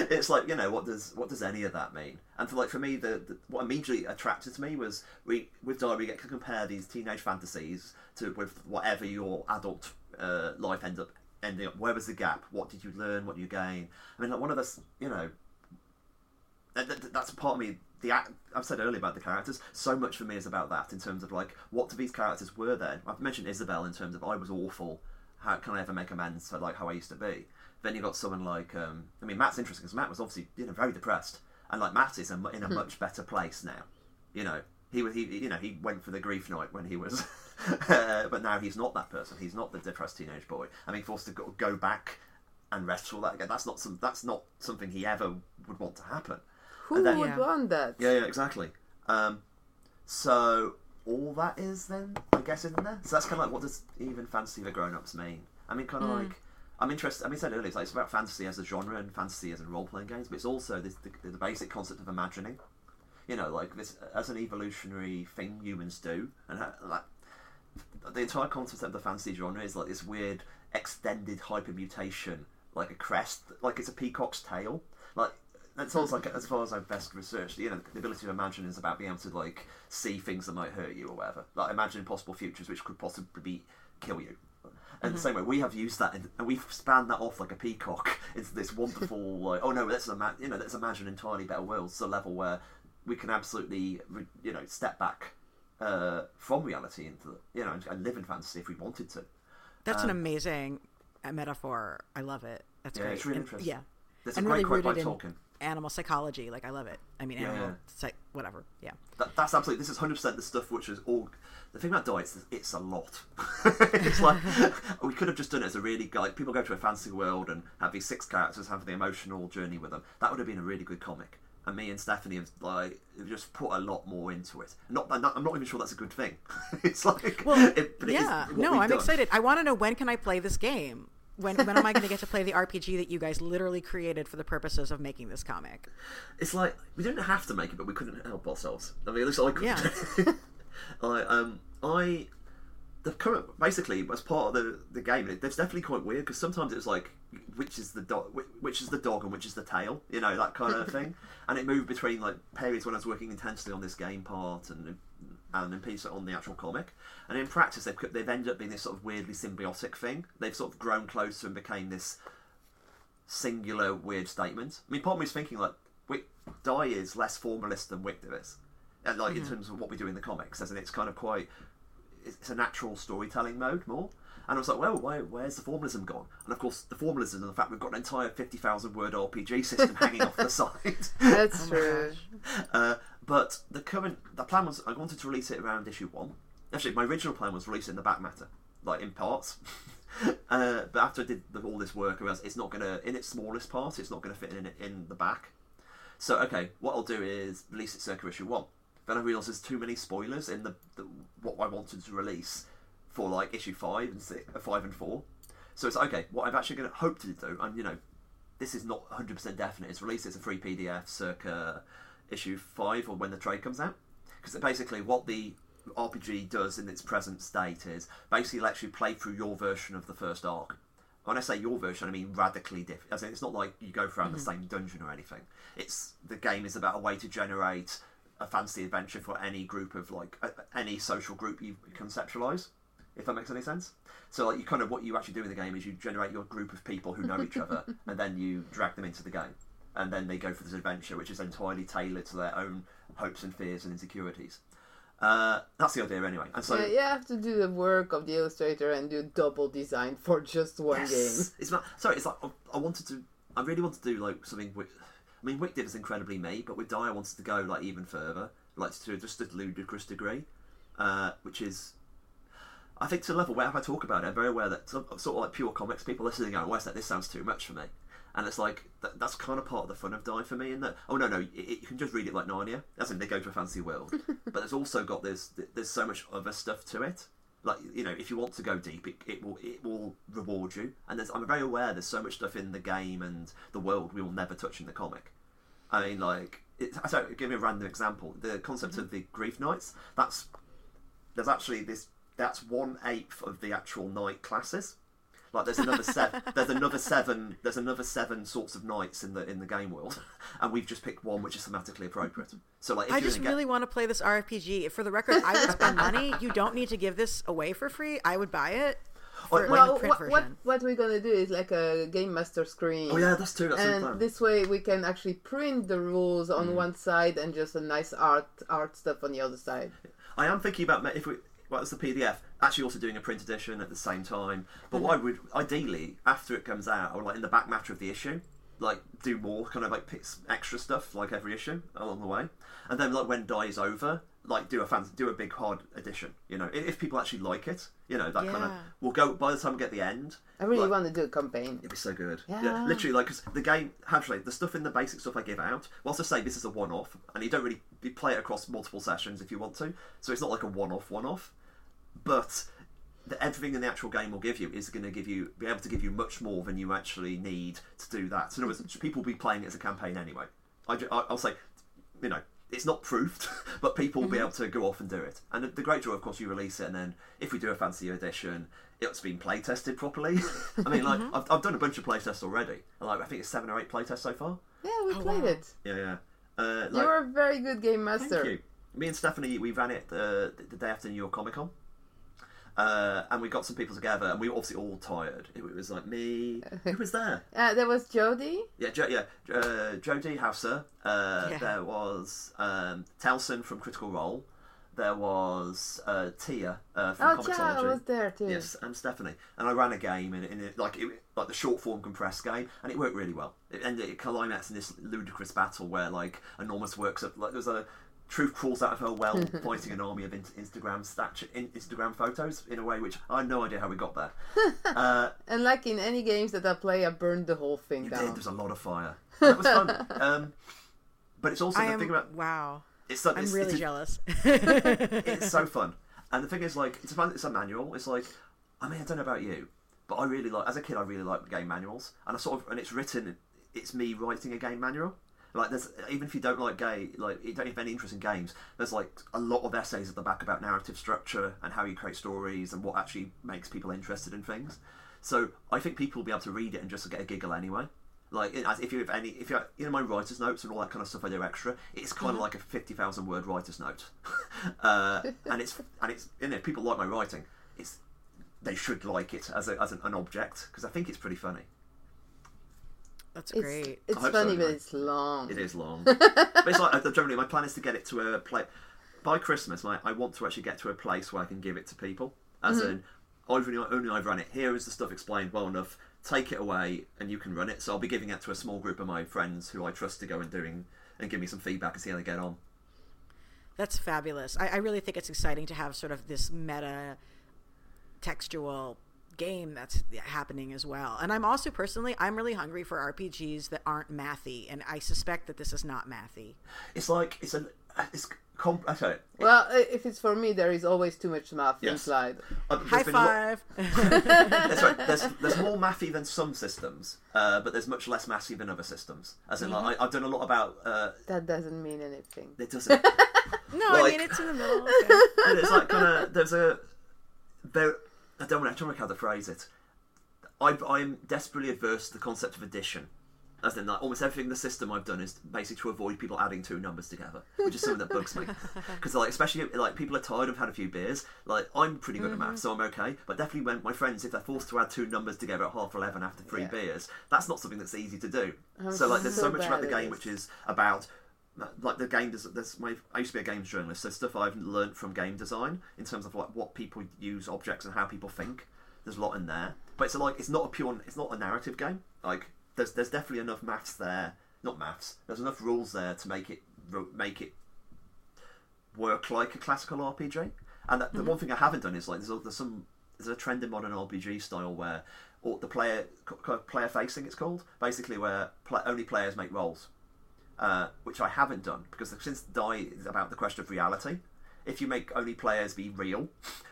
It's like, you know, what does what does any of that mean? And for like for me, the, the what immediately attracted to me was we with Die we get to compare these teenage fantasies to with whatever your adult uh, life ends up. Ending up, where was the gap? What did you learn? What did you gain? I mean, like one of us, you know, that, that, that's part of me. The I've said earlier about the characters. So much for me is about that in terms of like what these characters were then. I've mentioned Isabel in terms of I was awful. How can I ever make amends for like how I used to be? Then you got someone like um, I mean, Matt's interesting because Matt was obviously, you know, very depressed, and like Matt is in a hmm. much better place now. You know, he was he you know he went for the grief night when he was. Uh, but now he's not that person. He's not the depressed teenage boy. I mean, forced to go, go back and wrestle that again. That's not some. That's not something he ever would want to happen. Who then, would yeah. want that? Yeah, yeah, exactly. Um, so all that is then, I guess, isn't there? So that's kind of like, what does even fantasy for grown-ups mean? I mean, kind of mm. like I'm interested. I mean, I said earlier, it's like it's about fantasy as a genre and fantasy as in role-playing games, but it's also this, the, the basic concept of imagining. You know, like this as an evolutionary thing humans do, and how, like. The entire concept of the fantasy genre is like this weird extended hypermutation, like a crest, like it's a peacock's tail. Like that's always like as far as I've best researched, you know, the ability to imagine is about being able to like see things that might hurt you or whatever. Like imagine possible futures which could possibly be, kill you. And mm-hmm. the same way we have used that in, and we've spanned that off like a peacock into this wonderful like oh no let's imagine you know let's imagine entirely better worlds. It's a level where we can absolutely you know step back. Uh, from reality into the, you know and, and live in fantasy if we wanted to. That's um, an amazing metaphor. I love it. That's yeah, great. It's really and, interesting. Yeah, that's and a great really quote by Tolkien. Animal psychology, like I love it. I mean, yeah, animal yeah. psych, whatever. Yeah, that, that's absolutely. This is one hundred percent the stuff which is all. The thing about Die is it's a lot. It's like we could have just done it as a really like people go to a fantasy world and have these six characters have the emotional journey with them. That would have been a really good comic. And me and Stephanie have like just put a lot more into it. Not, I'm not even sure that's a good thing. It's like, well, it, but yeah, it no, I'm done. Excited. I want to know when can I play this game? When when am I going to get to play the R P G that you guys literally created for the purposes of making this comic? It's like we didn't have to make it, but we couldn't help ourselves. I mean, at least I couldn't. Yeah. I um I the current basically as part of the the game, it, it's definitely quite weird because sometimes it's like. Which is the dog? Which is the dog, and which is the tail? You know, that kind of thing. And it moved between like periods when I was working intensely on this game part, and and in piece on the actual comic. And in practice, they've they've ended up being this sort of weirdly symbiotic thing. They've sort of grown closer and became this singular weird statement. I mean, part of me is thinking like, Die is less formalist than Wicca is, and like mm-hmm. in terms of what we do in the comics, as in it's kind of quite it's a natural storytelling mode more. And I was like, well, where, where's the formalism gone? And of course, the formalism and the fact we've got an entire fifty thousand word R P G system hanging off the side. That's true. Uh, but the current, the plan was, I wanted to release it around issue one. Actually, my original plan was release it in the back matter, like in parts. uh, but after I did the, all this work, I realized it's not going to, in its smallest part, it's not going to fit in in the back. So, okay, what I'll do is release it circa issue one. Then I realized there's too many spoilers in the, the what I wanted to release. For like issue five and six, five and four, so it's like, okay. What I'm actually going to hope to do, and you know, this is not one hundred percent definite. It's released as a free P D F circa issue five or when the trade comes out. Because basically what the R P G does in its present state is basically lets you play through your version of the first arc. When I say your version, I mean radically different. As in, it's not like you go throughout mm-hmm. the same dungeon or anything. It's the game is about a way to generate a fantasy adventure for any group of like uh, any social group you conceptualise, if that makes any sense. So like you kind of what you actually do in the game is you generate your group of people who know each other, and then you drag them into the game, and then they go for this adventure, which is entirely tailored to their own hopes and fears and insecurities. Uh, that's the idea anyway. And so yeah, you have to do the work of the illustrator and do double design for just one yes. game. It's not, sorry, it's like I, I wanted to. I really wanted to do like something with. I mean, Wickdiv is incredibly me, but with Die I wanted to go like even further, like to just a ludicrous degree, uh, which is, I think, to the level where if I talk about it, I'm very aware that sort of like pure comics people listening go, "Where's that? This sounds too much for me," and it's like that, that's kind of part of the fun of Die for me. In that, oh no, no, it, it, you can just read it like Narnia. As in, they go to a fancy world, but it's also got this. There's so much other stuff to it. Like, you know, if you want to go deep, it, it will it will reward you. And there's, I'm very aware there's so much stuff in the game and the world we will never touch in the comic. I mean, like, it, so give me a random example. The concept mm-hmm. of the Grief Knights. That's there's actually this. That's one eighth of the actual knight classes. Like, there's another seven. there's another seven. There's another seven sorts of knights in the in the game world, and we've just picked one which is thematically appropriate. So, like, if I just really get... want to play this R P G. For the record, I would spend money. You don't need to give this away for free. I would buy it. For, oh, well, the print what, version. what what we're gonna do is like a game master screen. Oh yeah, that's true. That's and plan. This way we can actually print the rules on mm. one side and just a nice art art stuff on the other side. I am thinking about if we. Well, it's the P D F. Actually, also doing a print edition at the same time. But mm-hmm. what I would ideally after it comes out, or like in the back matter of the issue. Like, do more, kind of like pick extra stuff, like every issue along the way, and then like when Die is over, like do a fan, do a big hard edition. You know, if, if people actually like it, you know that yeah. kind of will go. By the time we get the end, I really like, want to do a campaign. It'd be so good. Yeah, yeah literally, like because the game, actually, the stuff in the basic stuff I give out. Whilst I say this is a one-off, and you don't really you play it across multiple sessions if you want to, so it's not like a one-off, one-off, but. That everything in the actual game will give you is going to give you be able to give you much more than you actually need to do that. So in other words, people will be playing it as a campaign anyway. I, I'll say, you know, it's not proofed, but people will be able to go off and do it. And the great joy, of course, you release it, and then if we do a fancy edition, it's been play tested properly. I mean, like mm-hmm. I've I've done a bunch of play tests already. Like I think it's seven or eight play tests so far. Yeah, we oh, played wow. it. Yeah, yeah. Uh, like, you're a very good game master. Thank you. Me and Stephanie, we ran it uh, the day after New York Comic Con. Uh, and we got some people together, and we were obviously all tired. It was like me. Who was there? Uh, there was Jodie. Yeah, jo- yeah. Uh, Jodie Houser. Uh, yeah. There was um, Towson from Critical Role. There was uh, Tia uh, from oh, Comixology. Oh, yeah, I was there too. Yes, and Stephanie. And I ran a game in, in it, like it, like the short form compressed game, and it worked really well. It, and it climaxed in this ludicrous battle where like enormous works of like there was a. Truth crawls out of her well, fighting an army of Instagram statu- Instagram photos in a way which I had no idea how we got there. Uh, and like in any games that I play, I burned the whole thing down. Did. There was a lot of fire. That was fun. Um, but it's also I the am, thing about wow. It's, it's, I'm it's, really it's, jealous. It's so fun. And the thing is, like, it's a, it's a manual. It's like, I mean, I don't know about you, but I really like. As a kid, I really liked game manuals, and I sort of and it's written. It's me writing a game manual. Like there's even if you don't like gay like you don't have any interest in games, there's like a lot of essays at the back about narrative structure and how you create stories and what actually makes people interested in things. So I think people will be able to read it and just get a giggle anyway. Like if you have any if you you know my writer's notes and all that kind of stuff I do extra, it's kind of like a fifty thousand word writer's note, uh, and it's and it's you know people like my writing. It's they should like it as a, as an, an object because I think it's pretty funny. That's great. It's, it's funny, so, but it's long. It is long. But it's like, generally, my plan is to get it to a place. By Christmas, like, I want to actually get to a place where I can give it to people. As mm-hmm. in, I've only, only I've run it. Here is the stuff explained well enough. Take it away, and you can run it. So I'll be giving it to a small group of my friends who I trust to go and doing and give me some feedback and see how they get on. That's fabulous. I, I really think it's exciting to have sort of this meta textual game that's happening as well. And I'm also personally I'm really hungry for R P Gs that aren't mathy, and I suspect that this is not mathy. It's like it's a it's Com- I said it. Well, if it's for me, there is always too much math yes. implied. Uh, High five! Lo- that's right. There's, there's more mathy than some systems, uh, but there's much less mathy than other systems. As in, mm-hmm. like, I, I've done a lot about... Uh, that doesn't mean anything. It doesn't. No, like, I mean, it's in the middle. Okay. And it's like kind of... There's a... There, I don't know, I'm trying to how to phrase it. I, I'm desperately averse to the concept of addition. As in, like, almost everything in the system I've done is basically to avoid people adding two numbers together, which is something that bugs me. Because, like, especially like people are tired of having a few beers. Like, I'm pretty good mm-hmm. at maths, so I'm okay. But definitely, when my friends, if they're forced to add two numbers together at half eleven after three yeah. beers, that's not something that's easy to do. Oh, so, like, there's so, so much about the game which is about. Like the game, there's my. I used to be a games journalist, so stuff I've learnt from game design in terms of like what people use objects and how people think. There's a lot in there, but it's like it's not a pure, it's not a narrative game. Like there's there's definitely enough maths there, not maths. There's enough rules there to make it make it work like a classical R P G. And that, the mm-hmm. one thing I haven't done is like there's, there's some there's a trend in modern R P G style where or the player player facing it's called basically where play, only players make roles. Uh, which I haven't done because since Die is about the question of reality, if you make only players be real,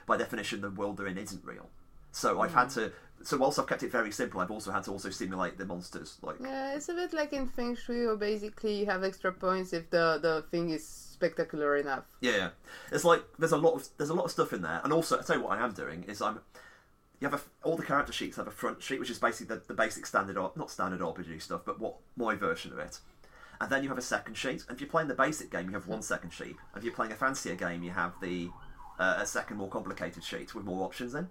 by definition the world they're in isn't real. So I've mm. had to. So whilst I've kept it very simple, I've also had to also simulate the monsters. Like yeah, it's a bit like in Feng Shui, where basically you have extra points if the, the thing is spectacular enough. Yeah, yeah, it's like there's a lot of there's a lot of stuff in there, and also I tell you what I am doing is I'm. You have a, all the character sheets have a front sheet, which is basically the, the basic standard not standard R P G stuff, but what my version of it. And then you have a second sheet. And if you're playing the basic game, you have one second sheet. And if you're playing a fancier game, you have the uh, a second, more complicated sheet with more options in.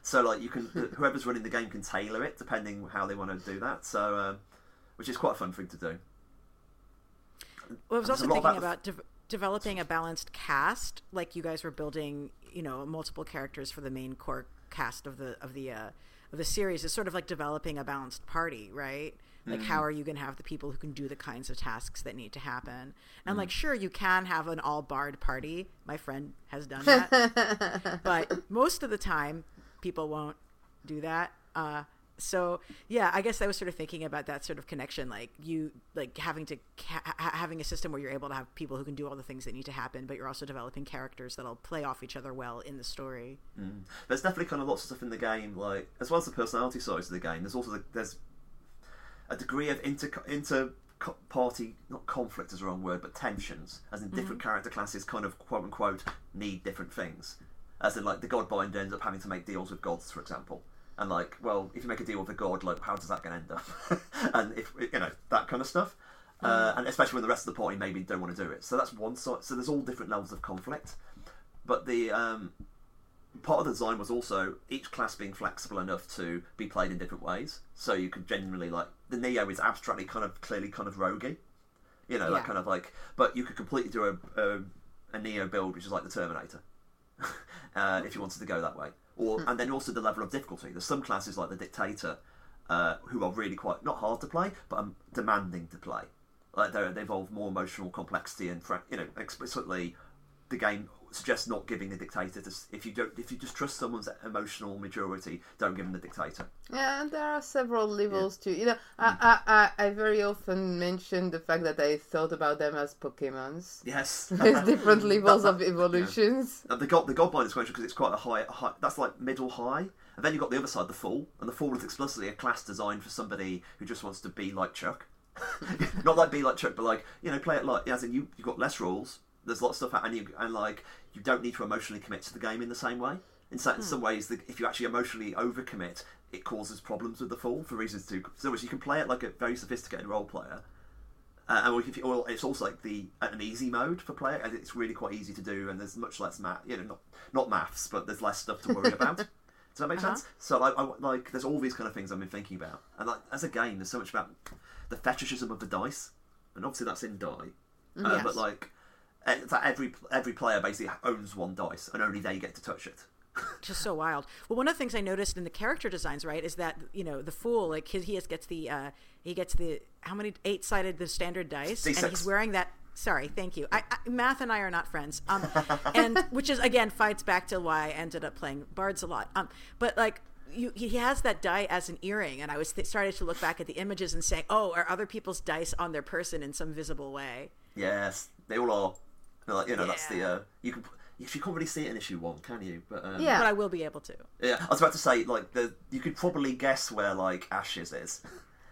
So like you can, whoever's running the game can tailor it depending how they want to do that. So, uh, which is quite a fun thing to do. Well, I was also thinking about, about de- developing a balanced cast. Like you guys were building, you know, multiple characters for the main core cast of the of the uh, of the series. It's sort of like developing a balanced party, right? Like, mm-hmm. how are you going to have the people who can do the kinds of tasks that need to happen? And, mm. like, sure, you can have an all-barred party. My friend has done that. But most of the time, people won't do that. Uh, so, yeah, I guess I was sort of thinking about that sort of connection. Like, you, like, having to ca- having a system where you're able to have people who can do all the things that need to happen, but you're also developing characters that'll play off each other well in the story. Mm. There's definitely kind of lots of stuff in the game. Like, as well as the personality sides of the game, there's also the, there's... a degree of inter inter party not conflict is the wrong word but tensions as in different mm-hmm. character classes kind of quote unquote need different things as in like the Godbinder ends up having to make deals with gods, for example, and like, well, if you make a deal with a god, like how does that going to end up? And if you know that kind of stuff mm-hmm. uh, and especially when the rest of the party maybe don't want to do it, so that's one side. So there's all different levels of conflict, but the um, part of the design was also each class being flexible enough to be played in different ways, so you could generally like the Neo is abstractly kind of clearly kind of roguey, you know, yeah. that kind of like. But you could completely do a a, a Neo build, which is like the Terminator, uh, if you wanted to go that way. Or and then also the level of difficulty. There's some classes like the Dictator, uh, who are really quite not hard to play, but um, demanding to play. Like they they involve more emotional complexity and you know explicitly the game suggests not giving the Dictator to, if you don't if you just trust someone's emotional maturity, don't give them the Dictator. Yeah, and there are several levels yeah. too. You know, I, I I I very often mention the fact that I thought about them as Pokemons. Yes, there's different levels that, that, of evolutions. Yeah. The God the Godbinder is question because it's quite a high, high that's like middle high, and then you've got the other side, the Fool, and the Fool is explicitly a class designed for somebody who just wants to be like Chuck, not like be like Chuck, but like you know play it like as in you you've got less rules. There's lots of stuff, and you and like you don't need to emotionally commit to the game in the same way. In certain, hmm. some ways, the, if you actually emotionally overcommit, it causes problems with the Fool for reasons too. So you can play it like a very sophisticated role player, uh, and if you, or it's also like the an easy mode for player, and it's really quite easy to do. And there's much less math, you know, not not maths, but there's less stuff to worry about. Does that make uh-huh. sense? So like, I, like, there's all these kind of things I've been thinking about, and like as a game, there's so much about the fetishism of the dice, and obviously that's in Die, uh, yes. but like. It's like every every player basically owns one dice, and only they get to touch it. Just so wild. Well, one of the things I noticed in the character designs, right, is that you know the Fool, like his, he has, gets the uh, he gets the how many eight sided the standard dice, D six. And he's wearing that. Sorry, thank you. I, I, math and I are not friends, um, and which is again fights back to why I ended up playing bards a lot. Um, but like. You, he has that die as an earring, and I was th- started to look back at the images and say, "Oh, are other people's dice on their person in some visible way?" Yes, they all are. And like, you know, yeah. that's the uh, you can. You can't really see it in issue one, can you? But um, yeah, but I will be able to. Yeah, I was about to say, like, the you could probably guess where like Ashes is.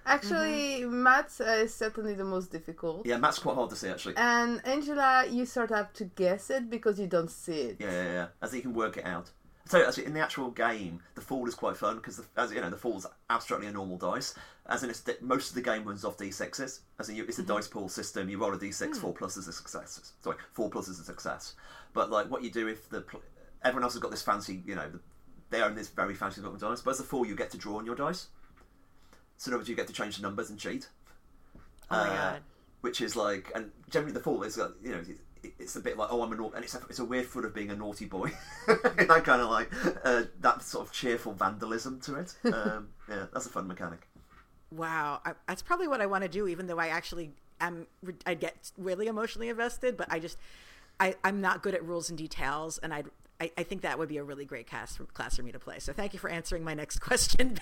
Actually, mm-hmm. Matt's uh, is certainly the most difficult. Yeah, Matt's quite hard to see, actually. And Angela, you sort of have to guess it because you don't see it. Yeah, yeah, yeah. As you can work it out. So actually, in the actual game, the fall is quite fun because, as you know, the fall is abstractly a normal dice. As in, it's, most of the game runs off d sixes. As in, you, it's a mm-hmm. dice pool system. You roll a d six, mm. four plus is a success. Sorry, four plus is a success. But like, what you do if the everyone else has got this fancy, you know, the, they own this very fancy looking dice. But as the fall, you get to draw on your dice. So in other words, you get to change the numbers and cheat. Oh uh, my god! Which is like, and generally the fall is like, you know. It's a bit like, oh, I'm a naughty... And it's a, it's a weird fun of being a naughty boy. That kind of like... Uh, that sort of cheerful vandalism to it. Um, yeah, that's a fun mechanic. Wow. I, that's probably what I want to do, even though I actually am... I get really emotionally invested, but I just... I, I'm not good at rules and details, and I'd, I I think that would be a really great class for, class for me to play. So thank you for answering my next question.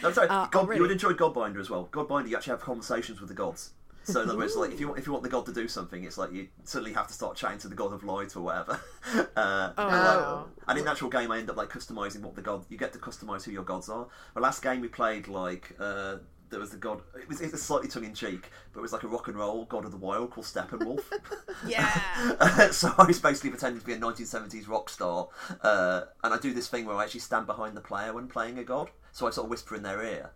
That's right. Uh, God, you would enjoy Godbinder as well. Godbinder, you actually have conversations with the gods. So in other words, like if you want, if you want the god to do something, it's like you suddenly have to start chatting to the god of light or whatever. Uh, oh. And, like, and in the actual game, I end up like customising what the god. You get to customise who your gods are. The last game we played, like uh, there was the god. It was, it was slightly tongue in cheek, but it was like a rock and roll god of the wild called Steppenwolf. Yeah. So I was basically pretending to be a nineteen seventies rock star, uh, and I do this thing where I actually stand behind the player when playing a god, so I sort of whisper in their ear.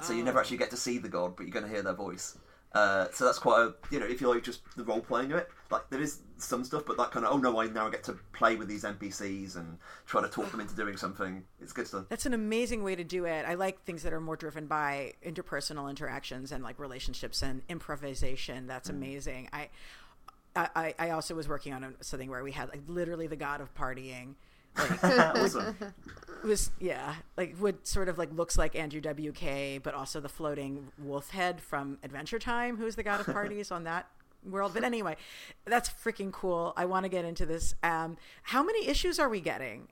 So oh. you never actually get to see the god, but you're going to hear their voice. Uh, so that's quite a, you know, if you like just the role playing of it, like there is some stuff, but that kind of, oh no, I now get to play with these N P Cs and try to talk them into doing something. It's good stuff. That's an amazing way to do it. I like things that are more driven by interpersonal interactions and like relationships and improvisation. That's mm. amazing. I, I, I also was working on something where we had like literally the god of partying. Like, awesome. Was yeah, like what sort of like looks like Andrew W K, but also the floating wolf head from Adventure Time, who's the god of parties on that world. But anyway, that's freaking cool. I want to get into this. Um, how many issues are we getting?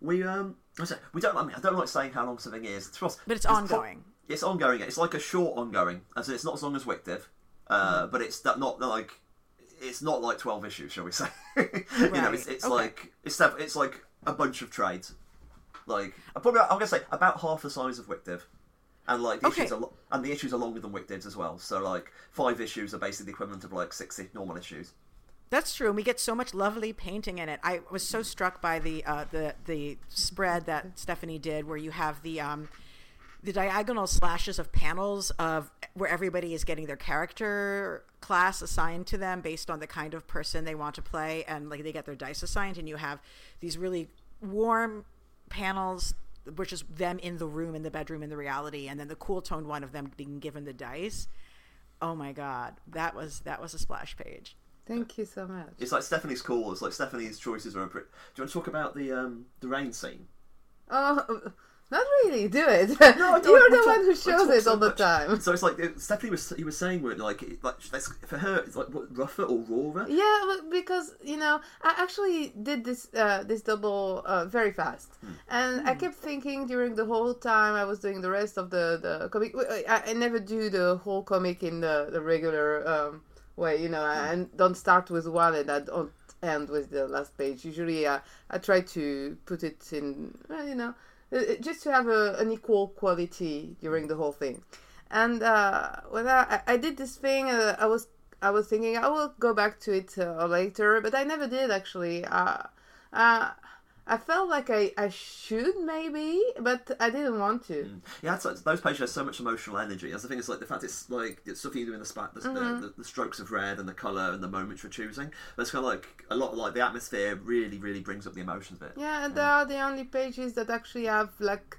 We um, we don't. I mean, I don't like saying how long something is, it's, but it's, it's ongoing. Po- it's ongoing. It's like a short ongoing, as so it's not as long as Wickdiv, uh, mm-hmm. but it's that not like. It's not like twelve issues, shall we say? Right. You know, it's, it's okay. like it's it's like a bunch of trades. Like I probably I'm gonna say about half the size of Wickdiv, and like the okay. issues are lo- and the issues are longer than Wickdiv's as well. So like five issues are basically the equivalent of like six normal issues. That's true, and we get so much lovely painting in it. I was so struck by the uh, the the spread that Stephanie did, where you have the um, the diagonal slashes of panels of where everybody is getting their character class assigned to them based on the kind of person they want to play, and like they get their dice assigned, and you have these really warm panels which is them in the room, in the bedroom, in the reality, and then the cool toned one of them being given the dice. Oh my god, that was that was a splash page. Thank you so much. It's like Stephanie's call. It's like Stephanie's choices are a bit... Do you want to talk about the um the rain scene? Oh, not really, do it. No, you're the talk, one who shows it so all much. The time. So it's like Stephanie was he was saying, like, like for her, it's like what, rougher or rawer. Yeah, because you know, I actually did this uh, this double uh, very fast, mm. and mm. I kept thinking during the whole time I was doing the rest of the, the comic. I, I never do the whole comic in the the regular um, way, you know, and mm. don't start with one and I don't end with the last page. Usually, I I try to put it in, well, you know. Just to have a, an equal quality during the whole thing, and uh, when I, I did this thing, uh, I was I was thinking I will go back to it uh, later, but I never did actually. Uh, uh, I felt like I, I should maybe, but I didn't want to. Mm. Yeah, it's like, those pages have so much emotional energy. That's the thing. It's like the fact it's like it's stuff you do in the, spa, the, mm-hmm. the the strokes of red and the color and the moments you're choosing. That's kind of like a lot. Of, like the atmosphere really, really brings up the emotions of it. Yeah, and yeah. they are the only pages that actually have like,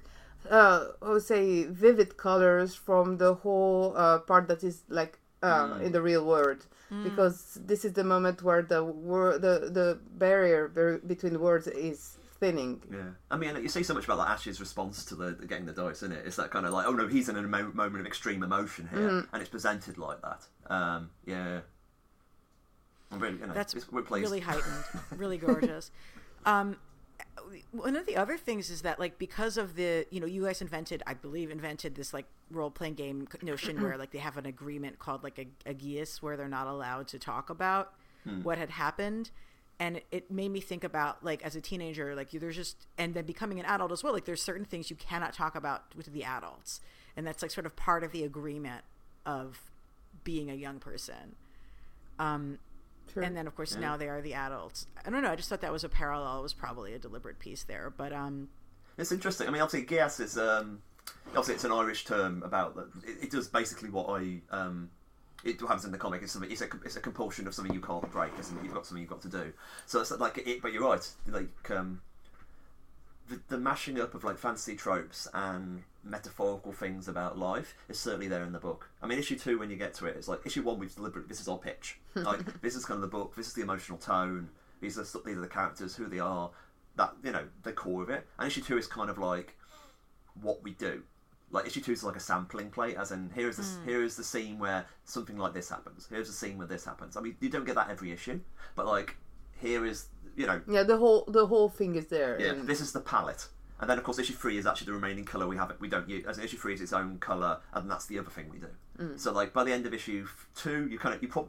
uh, I would say, vivid colors from the whole uh, part that is like. Um, mm. in the real world, mm. because this is the moment where the wor- the the barrier ber- between words is thinning. Yeah, I mean, you say so much about like Ash's response to the, the getting the dice, isn't it? It's that kind of like, oh no, he's in a mo- moment of extreme emotion here, mm-hmm. and it's presented like that. Um, yeah, I'm really, you know, that's we're really heightened, really gorgeous. um, One of the other things is that, like, because of the, you know, you guys invented, I believe, invented this, like, role-playing game notion where, like, they have an agreement called, like, a, a geas where they're not allowed to talk about mm. what had happened. And it made me think about, like, as a teenager, like, there's just, and then becoming an adult as well, like, there's certain things you cannot talk about with the adults. And that's, like, sort of part of the agreement of being a young person. Um, sure. And then, of course, yeah. now they are the adults. I don't know. I just thought that was a parallel. It was probably a deliberate piece there. But um, it's interesting. I mean, obviously, Gias is, um, obviously, it's an Irish term about, it, it does basically what I, um, it happens in the comic. It's something. It's a. It's a compulsion of something you can't break. Isn't it? You've got something you've got to do. So it's like it. But you're right. Like um, the the mashing up of like fantasy tropes and metaphorical things about life is certainly there in the book. I mean, issue two when you get to it, it's like issue one. We've deliberately. This is our pitch. Like this is kind of the book. This is the emotional tone. These are these are the characters, who they are. That you know the core of it. And issue two is kind of like what we do. Like issue two is like a sampling plate, as in here is the mm. here is the scene where something like this happens. Here's the scene where this happens. I mean, you don't get that every issue, but like here is you know yeah the whole the whole thing is there. Yeah, and... this is the palette, and then of course issue three is actually the remaining color we have. It we don't use as in issue three is its own color, and that's the other thing we do. Mm. So like by the end of issue two, you kind of you put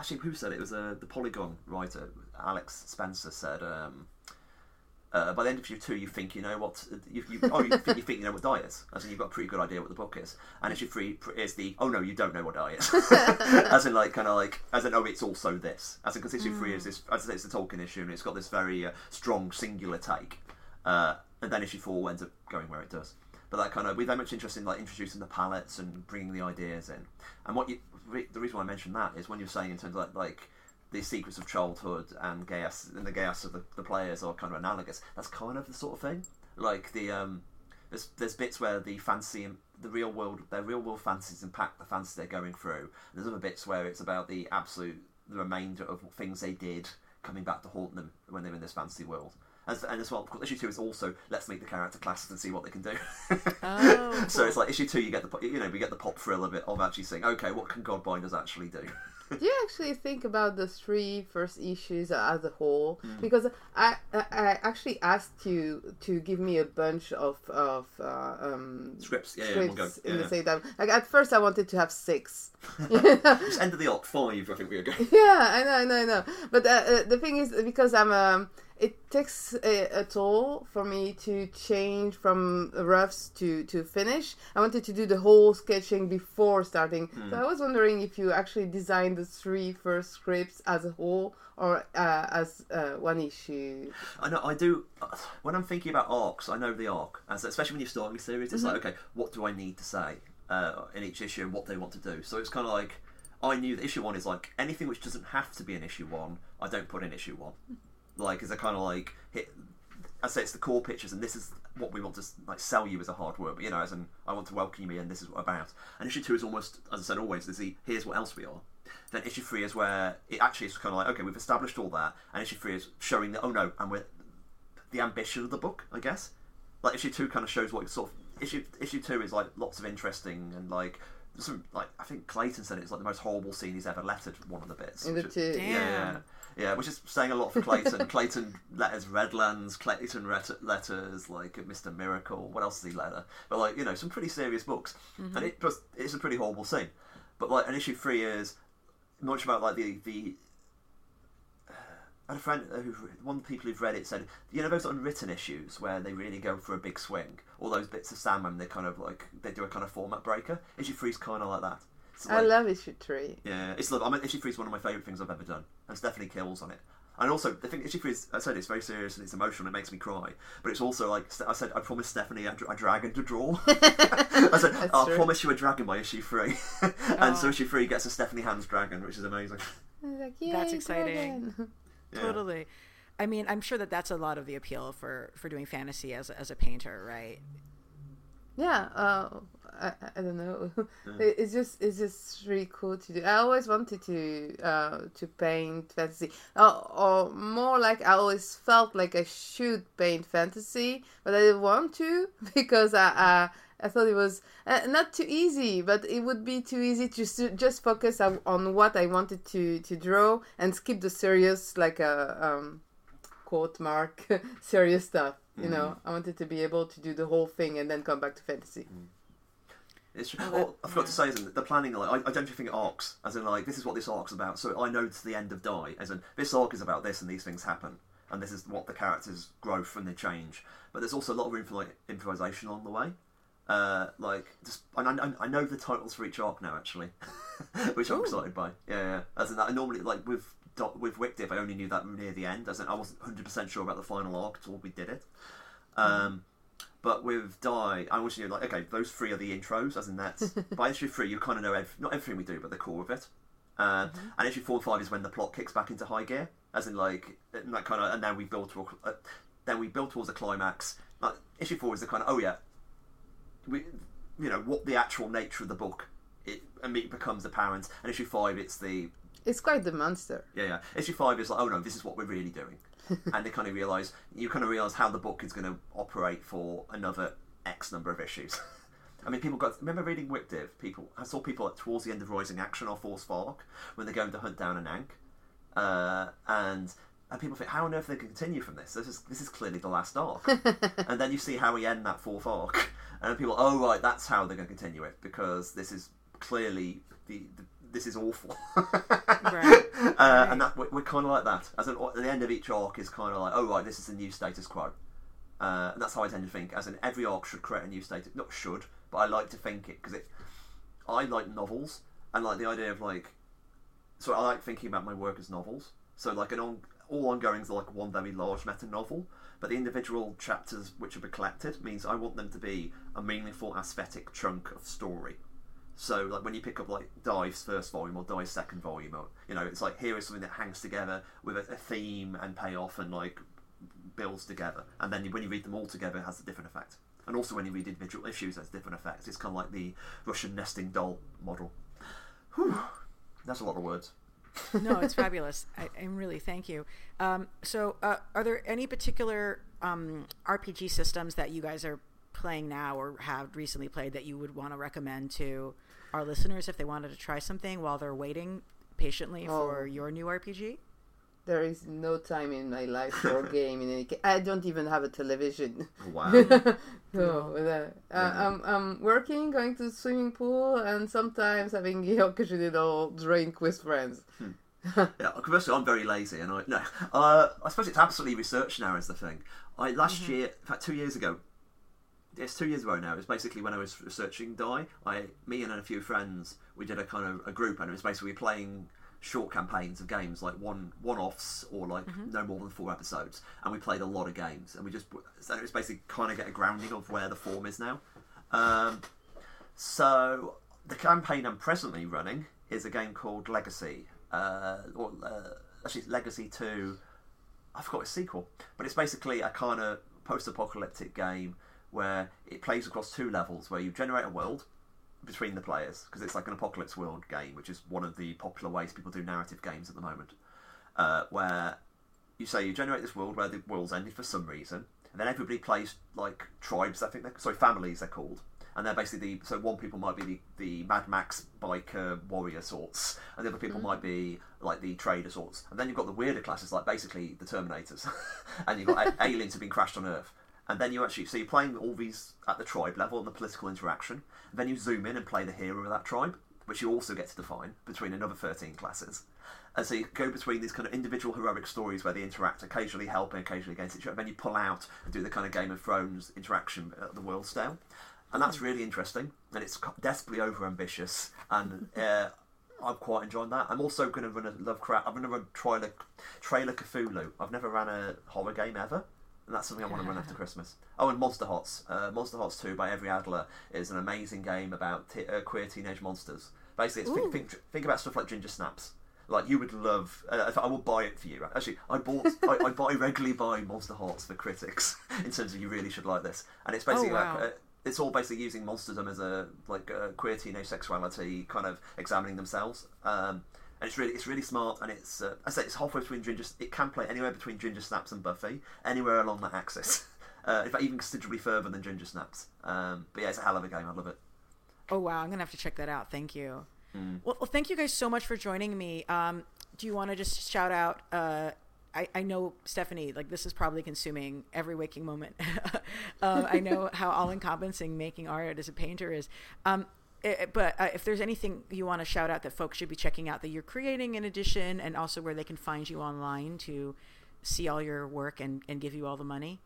actually who said it, it was uh, the Polygon writer Alex Spencer said. Um, Uh, by the end of issue two, you think you know what you, you, oh, you, think, you think you know what Die is. As in, you've got a pretty good idea what the book is. And issue three is the oh no, you don't know what Die is. As in, like kind of like as in oh, it's also this. As in, because issue mm. three is this. As I say, it's the Tolkien issue, and it's got this very uh, strong singular take. Uh, and then issue four ends up going where it does. But that kind of we're very much interested in like introducing the palettes and bringing the ideas in. And what you the reason why I mentioned that is when you're saying in terms of like. like the secrets of childhood and chaos and the chaos of the, the players are kind of analogous. That's kind of the sort of thing. Like the um, there's there's bits where the fantasy, and the real world, their real world fantasies impact the fantasy they're going through. And there's other bits where it's about the absolute the remainder of things they did coming back to haunt them when they're in this fantasy world. And, and as well, issue two is also let's make the character classes and see what they can do. Oh, cool. So it's like issue two, you get the you know we get the pop thrill of it of actually saying okay, what can Godbinders actually do? Do you actually think about the three first issues as a whole? Mm. Because I, I I actually asked you to give me a bunch of of uh, um, scripts, yeah, scripts yeah, we'll go. Yeah. in the same time. Like at first, I wanted to have six. Just end of the op five, I think we were going. Yeah, I know, I know, I know. But uh, uh, the thing is, because I'm um, it takes a, a toll for me to change from roughs to, to finish. I wanted to do the whole sketching before starting. Mm. So I was wondering if you actually designed the three first scripts as a whole or uh, as uh, one issue. I know, I do. When I'm thinking about arcs, I know the arc. And so especially when you're starting a series, it's mm-hmm. like, okay, what do I need to say uh, in each issue and what they want to do? So it's kind of like, I knew that issue one is like, anything which doesn't have to be an issue one, I don't put in issue one. Like, is a kind of like, hit, I say it's the core pictures, and this is what we want to like sell you as a hard work, but you know, as in, I want to welcome you, and this is what about. And issue two is almost, as I said always, is the here's what else we are. Then issue three is where it actually is kind of like, okay, we've established all that, and issue three is showing that, oh no, and we're the ambition of the book, I guess. Like issue two kind of shows what sort of issue issue two is like lots of interesting and like. Some, like I think Clayton said it's like the most horrible scene he's ever lettered. One of the bits. In the two. Is, Damn. Yeah, yeah, yeah, which is saying a lot for Clayton. Clayton letters Redlands. Clayton letters like Mister Miracle. What else does he letter? But like you know some pretty serious books, mm-hmm. and it just it's a pretty horrible scene. But like an issue three is much about like the the. I had a friend who, one of the people who've read it said, you know, those unwritten issues where they really go for a big swing, all those bits of Sandman, they kind of like, they do a kind of format breaker. Issue three is kind of like that. So like, I love issue three. Yeah, it's love. I mean, issue three is one of my favourite things I've ever done, and Stephanie kills on it. And also, the thing, issue three is, I said, it's very serious and it's emotional and it makes me cry. But it's also like, I said, I promised Stephanie a, dra- a dragon to draw. I said, That's I'll true. promise you a dragon by issue three. And oh. so issue three gets a Stephanie Hans dragon, which is amazing. Like, That's exciting. Dragon. Yeah. Totally. I mean, I'm sure that that's a lot of the appeal for, for doing fantasy as, as a painter, right? Yeah. Uh, I, I don't know. Yeah. It, it's just it's just really cool to do. I always wanted to uh, to paint fantasy. Uh, or more like I always felt like I should paint fantasy, but I didn't want to because I... I I thought it was uh, not too easy, but it would be too easy to su- just focus on, on what I wanted to, to draw and skip the serious, like a uh, um, quote mark, serious stuff. You mm-hmm. know, I wanted to be able to do the whole thing and then come back to fantasy. Mm. It's true. Oh, I forgot yeah. to say something. The planning, like, I, I don't think it arcs. As in, like, this is what this arc's about. So I know it's the end of Die. As in, this arc is about this, and these things happen, and this is what the characters grow from the change. But there's also a lot of room for like improvisation along the way. Uh, like, just and I, I know the titles for each arc now, actually, which Ooh. I'm excited by. Yeah, yeah. As in that, I normally like with with Wickdiff, I only knew that near the end. As in, I wasn't one hundred percent sure about the final arc until we did it. Um, mm. But with Die, I wish you knew, like, okay, those three are the intros. As in that, by issue three, you kind of know ev- not everything we do, but the core of it. Uh, mm-hmm. And issue four and five is when the plot kicks back into high gear. As in, like, and that kind of, and then we build to a, uh, then we build towards a climax. Like, issue four is the kind of, oh yeah, we, you know, what the actual nature of the book, it immediately becomes apparent. And issue five, it's the. It's quite the monster. Yeah, yeah. Issue five is like, oh no, this is what we're really doing. And they kind of realise, you kind of realise how the book is going to operate for another X number of issues. I mean, people got, remember reading Wickdiv? People, I saw people at, towards the end of Rising Action or Force Fark, when they're going to hunt down an Ankh. Uh, and and people think, how on earth they can continue from this? This is this is clearly the last arc. And then you see how we end that fourth arc. And people, oh right, that's how they're going to continue it, because this is clearly the, the this is awful. Right. Uh, right. And that we're, we're kind of like that. As an, at the end of each arc is kind of like, oh right, this is the new status quo. Uh, and that's how I tend to think. As in, every arc should create a new status. Not should, but I like to think it because it. I like novels and like the idea of like. So I like thinking about my work as novels. So like an on, all ongoings are like one very large meta novel, but the individual chapters which have been collected means I want them to be a meaningful aesthetic chunk of story. So like when you pick up like Die's first volume or Die's second volume, or, you know, it's like here is something that hangs together with a, a theme and payoff and like builds together. And then when you read them all together, it has a different effect. And also when you read individual issues, it has different effects. It's kind of like the Russian nesting doll model. Whew. That's a lot of words. No, it's fabulous. I, I'm really, thank you. Um, so uh, are there any particular um, R P G systems that you guys are playing now or have recently played that you would want to recommend to our listeners if they wanted to try something while they're waiting patiently oh. for your new R P G? There is no time in my life for a game. In any case, I don't even have a television. Wow. no, no. Uh, I'm, I'm working, going to the swimming pool, and sometimes having a occasional drink with friends. Hmm. Yeah, conversely, I'm very lazy, and I no. Uh, I suppose it's absolutely research now is the thing. I last mm-hmm. year, in fact, two years ago. It's two years ago now. It was basically when I was researching Die. I, me and a few friends, we did a kind of a group, and it was basically playing short campaigns of games, like one one-offs or like mm-hmm. no more than four episodes, and we played a lot of games, and we just so it was basically kind of get a grounding of where the form is now. Um, so the campaign I'm presently running is a game called Legacy, uh, or uh, actually Legacy two. I forgot its sequel, but it's basically a kind of post-apocalyptic game where it plays across two levels, where you generate a world between the players, because it's like an apocalypse world game, which is one of the popular ways people do narrative games at the moment, uh, where you say you generate this world where the world's ended for some reason, and then everybody plays like tribes, I think they're sorry families they're called, and they're basically the so one people might be the, the Mad Max biker warrior sorts, and the other people mm-hmm. might be like the trader sorts, and then you've got the weirder classes like basically the Terminators and you've got aliens have been crashed on Earth. And then you actually, so you're playing all these at the tribe level and the political interaction. And then you zoom in and play the hero of that tribe, which you also get to define between another thirteen classes. And so you go between these kind of individual heroic stories where they interact, occasionally helping, occasionally against each other. And then you pull out and do the kind of Game of Thrones interaction at the world scale. And that's really interesting. And it's desperately overambitious. And uh, I'm quite enjoying that. I'm also going to run a Lovecraft, I'm going to run trailer, trailer Cthulhu. I've never ran a horror game ever. And that's something I want to run after Christmas. Oh, and Monster Hearts. Uh, Monster Hearts two by Avery Adler is an amazing game about t- uh, queer teenage monsters. Basically, it's think, think, think about stuff like Ginger Snaps. Like, you would love... Uh, in fact, I will buy it for you. Actually, I bought. I, I, buy, I regularly buy Monster Hearts for critics in terms of you really should like this. And it's basically oh, wow. like... Uh, it's all basically using monsterdom as a like a queer teenage sexuality, kind of examining themselves. Um, And it's really, it's really smart, and it's, uh, I say, it's halfway between Ginger. It can play anywhere between Ginger Snaps and Buffy, anywhere along that axis. Uh, in fact, even considerably further than Ginger Snaps. Um, but yeah, it's a hell of a game. I love it. Oh wow, I'm gonna have to check that out. Thank you. Mm. Well, well, thank you guys so much for joining me. Um, do you want to just shout out? Uh, I, I know Stephanie, like this is probably consuming every waking moment. um, I know how all-encompassing making art as a painter is. Um, It, but uh, if there's anything you want to shout out that folks should be checking out that you're creating in addition, and also where they can find you online to see all your work and, and give you all the money.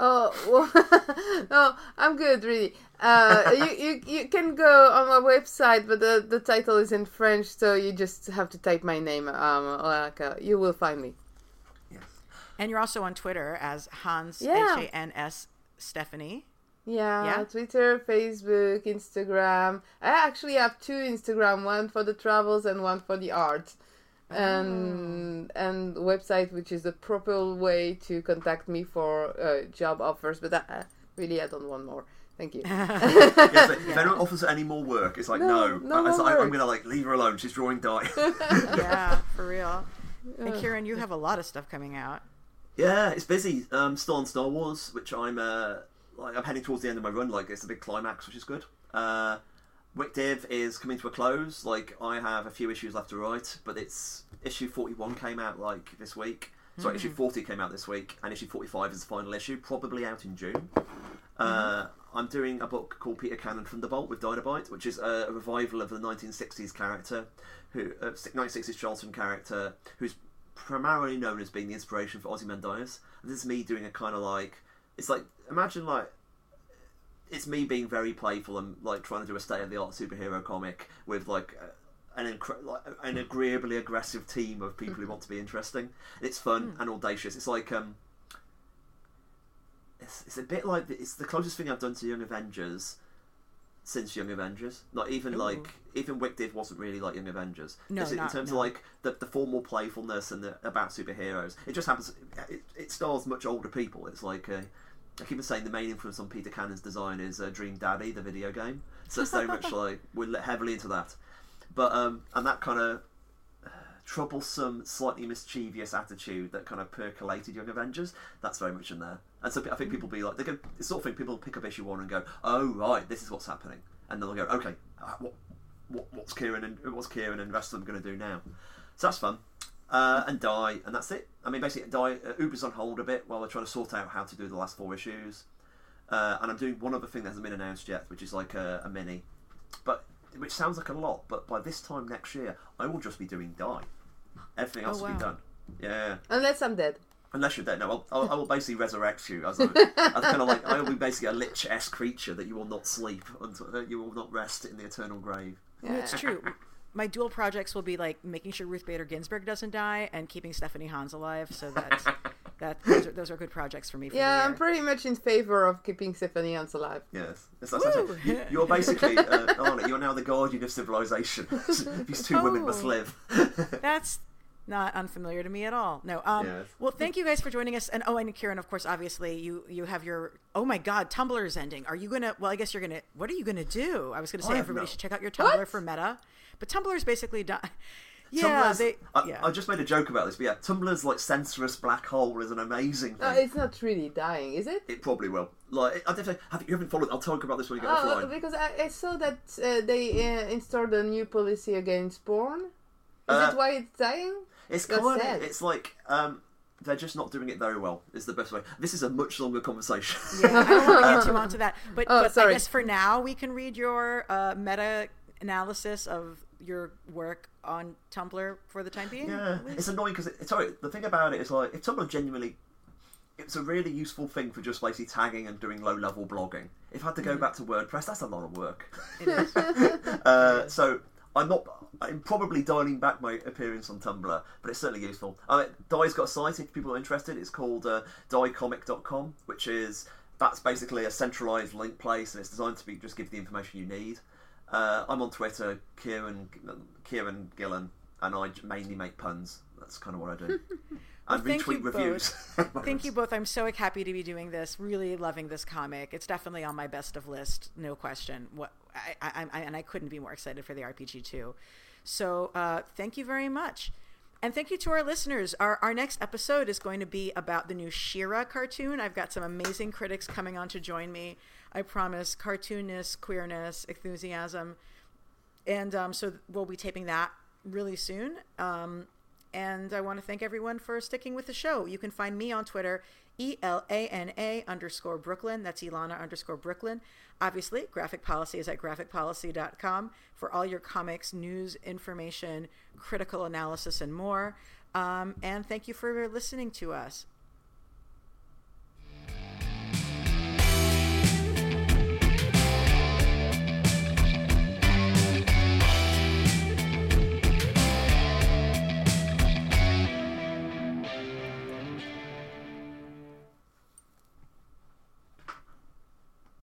Oh, well, no, I'm good, really. Uh, you, you you can go on my website, but the, the title is in French, so you just have to type my name. Um, like, uh, you will find me. Yes. And you're also on Twitter as Hans, yeah. H A N S, Stephanie. Yeah, yeah, Twitter, Facebook, Instagram. I actually have two Instagram, one for the travels and one for the art. And oh. and website, which is the proper way to contact me for uh, job offers. But that, uh, really, I don't want more. Thank you. Yes, like, yeah. If anyone offers any more work, it's like, no. no, no I, it's like, I'm going to like leave her alone. She's drawing Die. Yeah, for real. And Kieron, you have a lot of stuff coming out. Yeah, it's busy. Um, still on Star Wars, which I'm... Uh, Like, I'm heading towards the end of my run. Like, it's a big climax, which is good. Uh, Wickdiv is coming to a close. Like, I have a few issues left to write, but it's issue forty-one came out like this week. Sorry, mm-hmm. issue forty came out this week, and issue forty-five is the final issue, probably out in June. Uh, mm-hmm. I'm doing a book called Peter Cannon Thunderbolt with Dinobite, which is a revival of the nineteen sixties character, who uh, nineteen sixties Charlton character, who's primarily known as being the inspiration for Ozymandias. And this is me doing a kind of like. It's like, imagine, like, it's me being very playful and, like, trying to do a state-of-the-art superhero comic with, like, an incre- like, an agreeably aggressive team of people who want to be interesting. It's fun mm. and audacious. It's like, um... It's, it's a bit like... It's the closest thing I've done to Young Avengers since Young Avengers. Not even, Ooh. like... Even Wickdiv wasn't really like Young Avengers. No, it's, not, In terms no. of, like, the, the formal playfulness and the, about superheroes. It just happens... It, it stars much older people. It's like... A, I keep on saying the main influence on Peter Cannon's design is uh, Dream Daddy, the video game. So it's so much like, we're heavily into that. But, um, and that kind of uh, troublesome, slightly mischievous attitude that kind of percolated Young Avengers, that's very much in there. And so I think people be like, they go, it's sort of thing people pick up issue one and go, oh, right, this is what's happening. And then they'll go, okay, uh, what, what, what's Kieron and what's Kieron and the rest of them going to do now? So that's fun. Uh, and Die, and that's it. I mean, basically, Die, uh, Uber's on hold a bit while they're trying to sort out how to do the last four issues. Uh, and I'm doing one other thing that hasn't been announced yet, which is like a, a mini, but which sounds like a lot. But by this time next year, I will just be doing Die. Everything else oh, wow. will be done. Yeah. Unless I'm dead. Unless you're dead. No, I'll, I'll, I will basically resurrect you. As a, as kind of like I will be basically a lich-esque creature that you will not sleep until uh, you will not rest in the eternal grave. Yeah, it's true. My dual projects will be like making sure Ruth Bader Ginsburg doesn't die and keeping Stephanie Hans alive. So that's, that those are, those are good projects for me. For yeah, I'm pretty much in favor of keeping Stephanie Hans alive. Yes, that's, that's, that's, you, you're basically uh, Anna, you're now the guardian of civilization. These two oh, women must live. That's not unfamiliar to me at all. No. Um, yes. Well, thank you guys for joining us. And oh, and Kieron, of course, obviously, you you have your oh my god, Tumblr is ending. Are you gonna? Well, I guess you're gonna. What are you gonna do? I was gonna say I everybody know. should check out your Tumblr what? for meta. But Tumblr's basically done. Yeah, they, yeah. I, I just made a joke about this, but yeah, Tumblr's like sensorous black hole is an amazing thing. Uh, it's not really dying, is it? It probably will. Like, I definitely have you haven't followed. I'll talk about this when we get oh, offline. Because I, I saw that uh, they uh, installed a new policy against porn. Is uh, it why it's dying? It's kind of. It's like. Um, They're just not doing it very well. Is the best way. This is a much longer conversation. Yeah, I don't want to get too onto that. But, oh, but I guess for now, we can read your uh, meta-analysis of your work on Tumblr for the time being. Yeah, it's annoying because it, sorry, the thing about it is like if Tumblr genuinely, it's a really useful thing for just basically tagging and doing low-level blogging. If I had to go mm-hmm. back to WordPress, that's a lot of work. It is. uh, it is. So. I'm not. I'm probably dialing back my appearance on Tumblr, but it's certainly useful. Uh, Die's got a site if people are interested. It's called uh, die comic dot com, which is that's basically a centralised link place, and it's designed to be just give the information you need. Uh, I'm on Twitter, Kieron Kieron Gillen, and I mainly make puns. That's kind of what I do. And well, retweet reviews. Thank you both. I'm so happy to be doing this. Really loving this comic. It's definitely on my best of list, no question. What I, I, I and I couldn't be more excited for the R P G too. So uh, thank you very much. And thank you to our listeners. Our, our next episode is going to be about the new She-Ra cartoon. I've got some amazing critics coming on to join me. I promise. Cartoonness, queerness, enthusiasm. And um, so we'll be taping that really soon. Um, And I want to thank everyone for sticking with the show. You can find me on Twitter E L A N A underscore Brooklyn. That's Ilana underscore Brooklyn. Obviously, Graphic Policy is at graphic policy dot com for all your comics, news, information, critical analysis, and more. Um, and thank you for listening to us.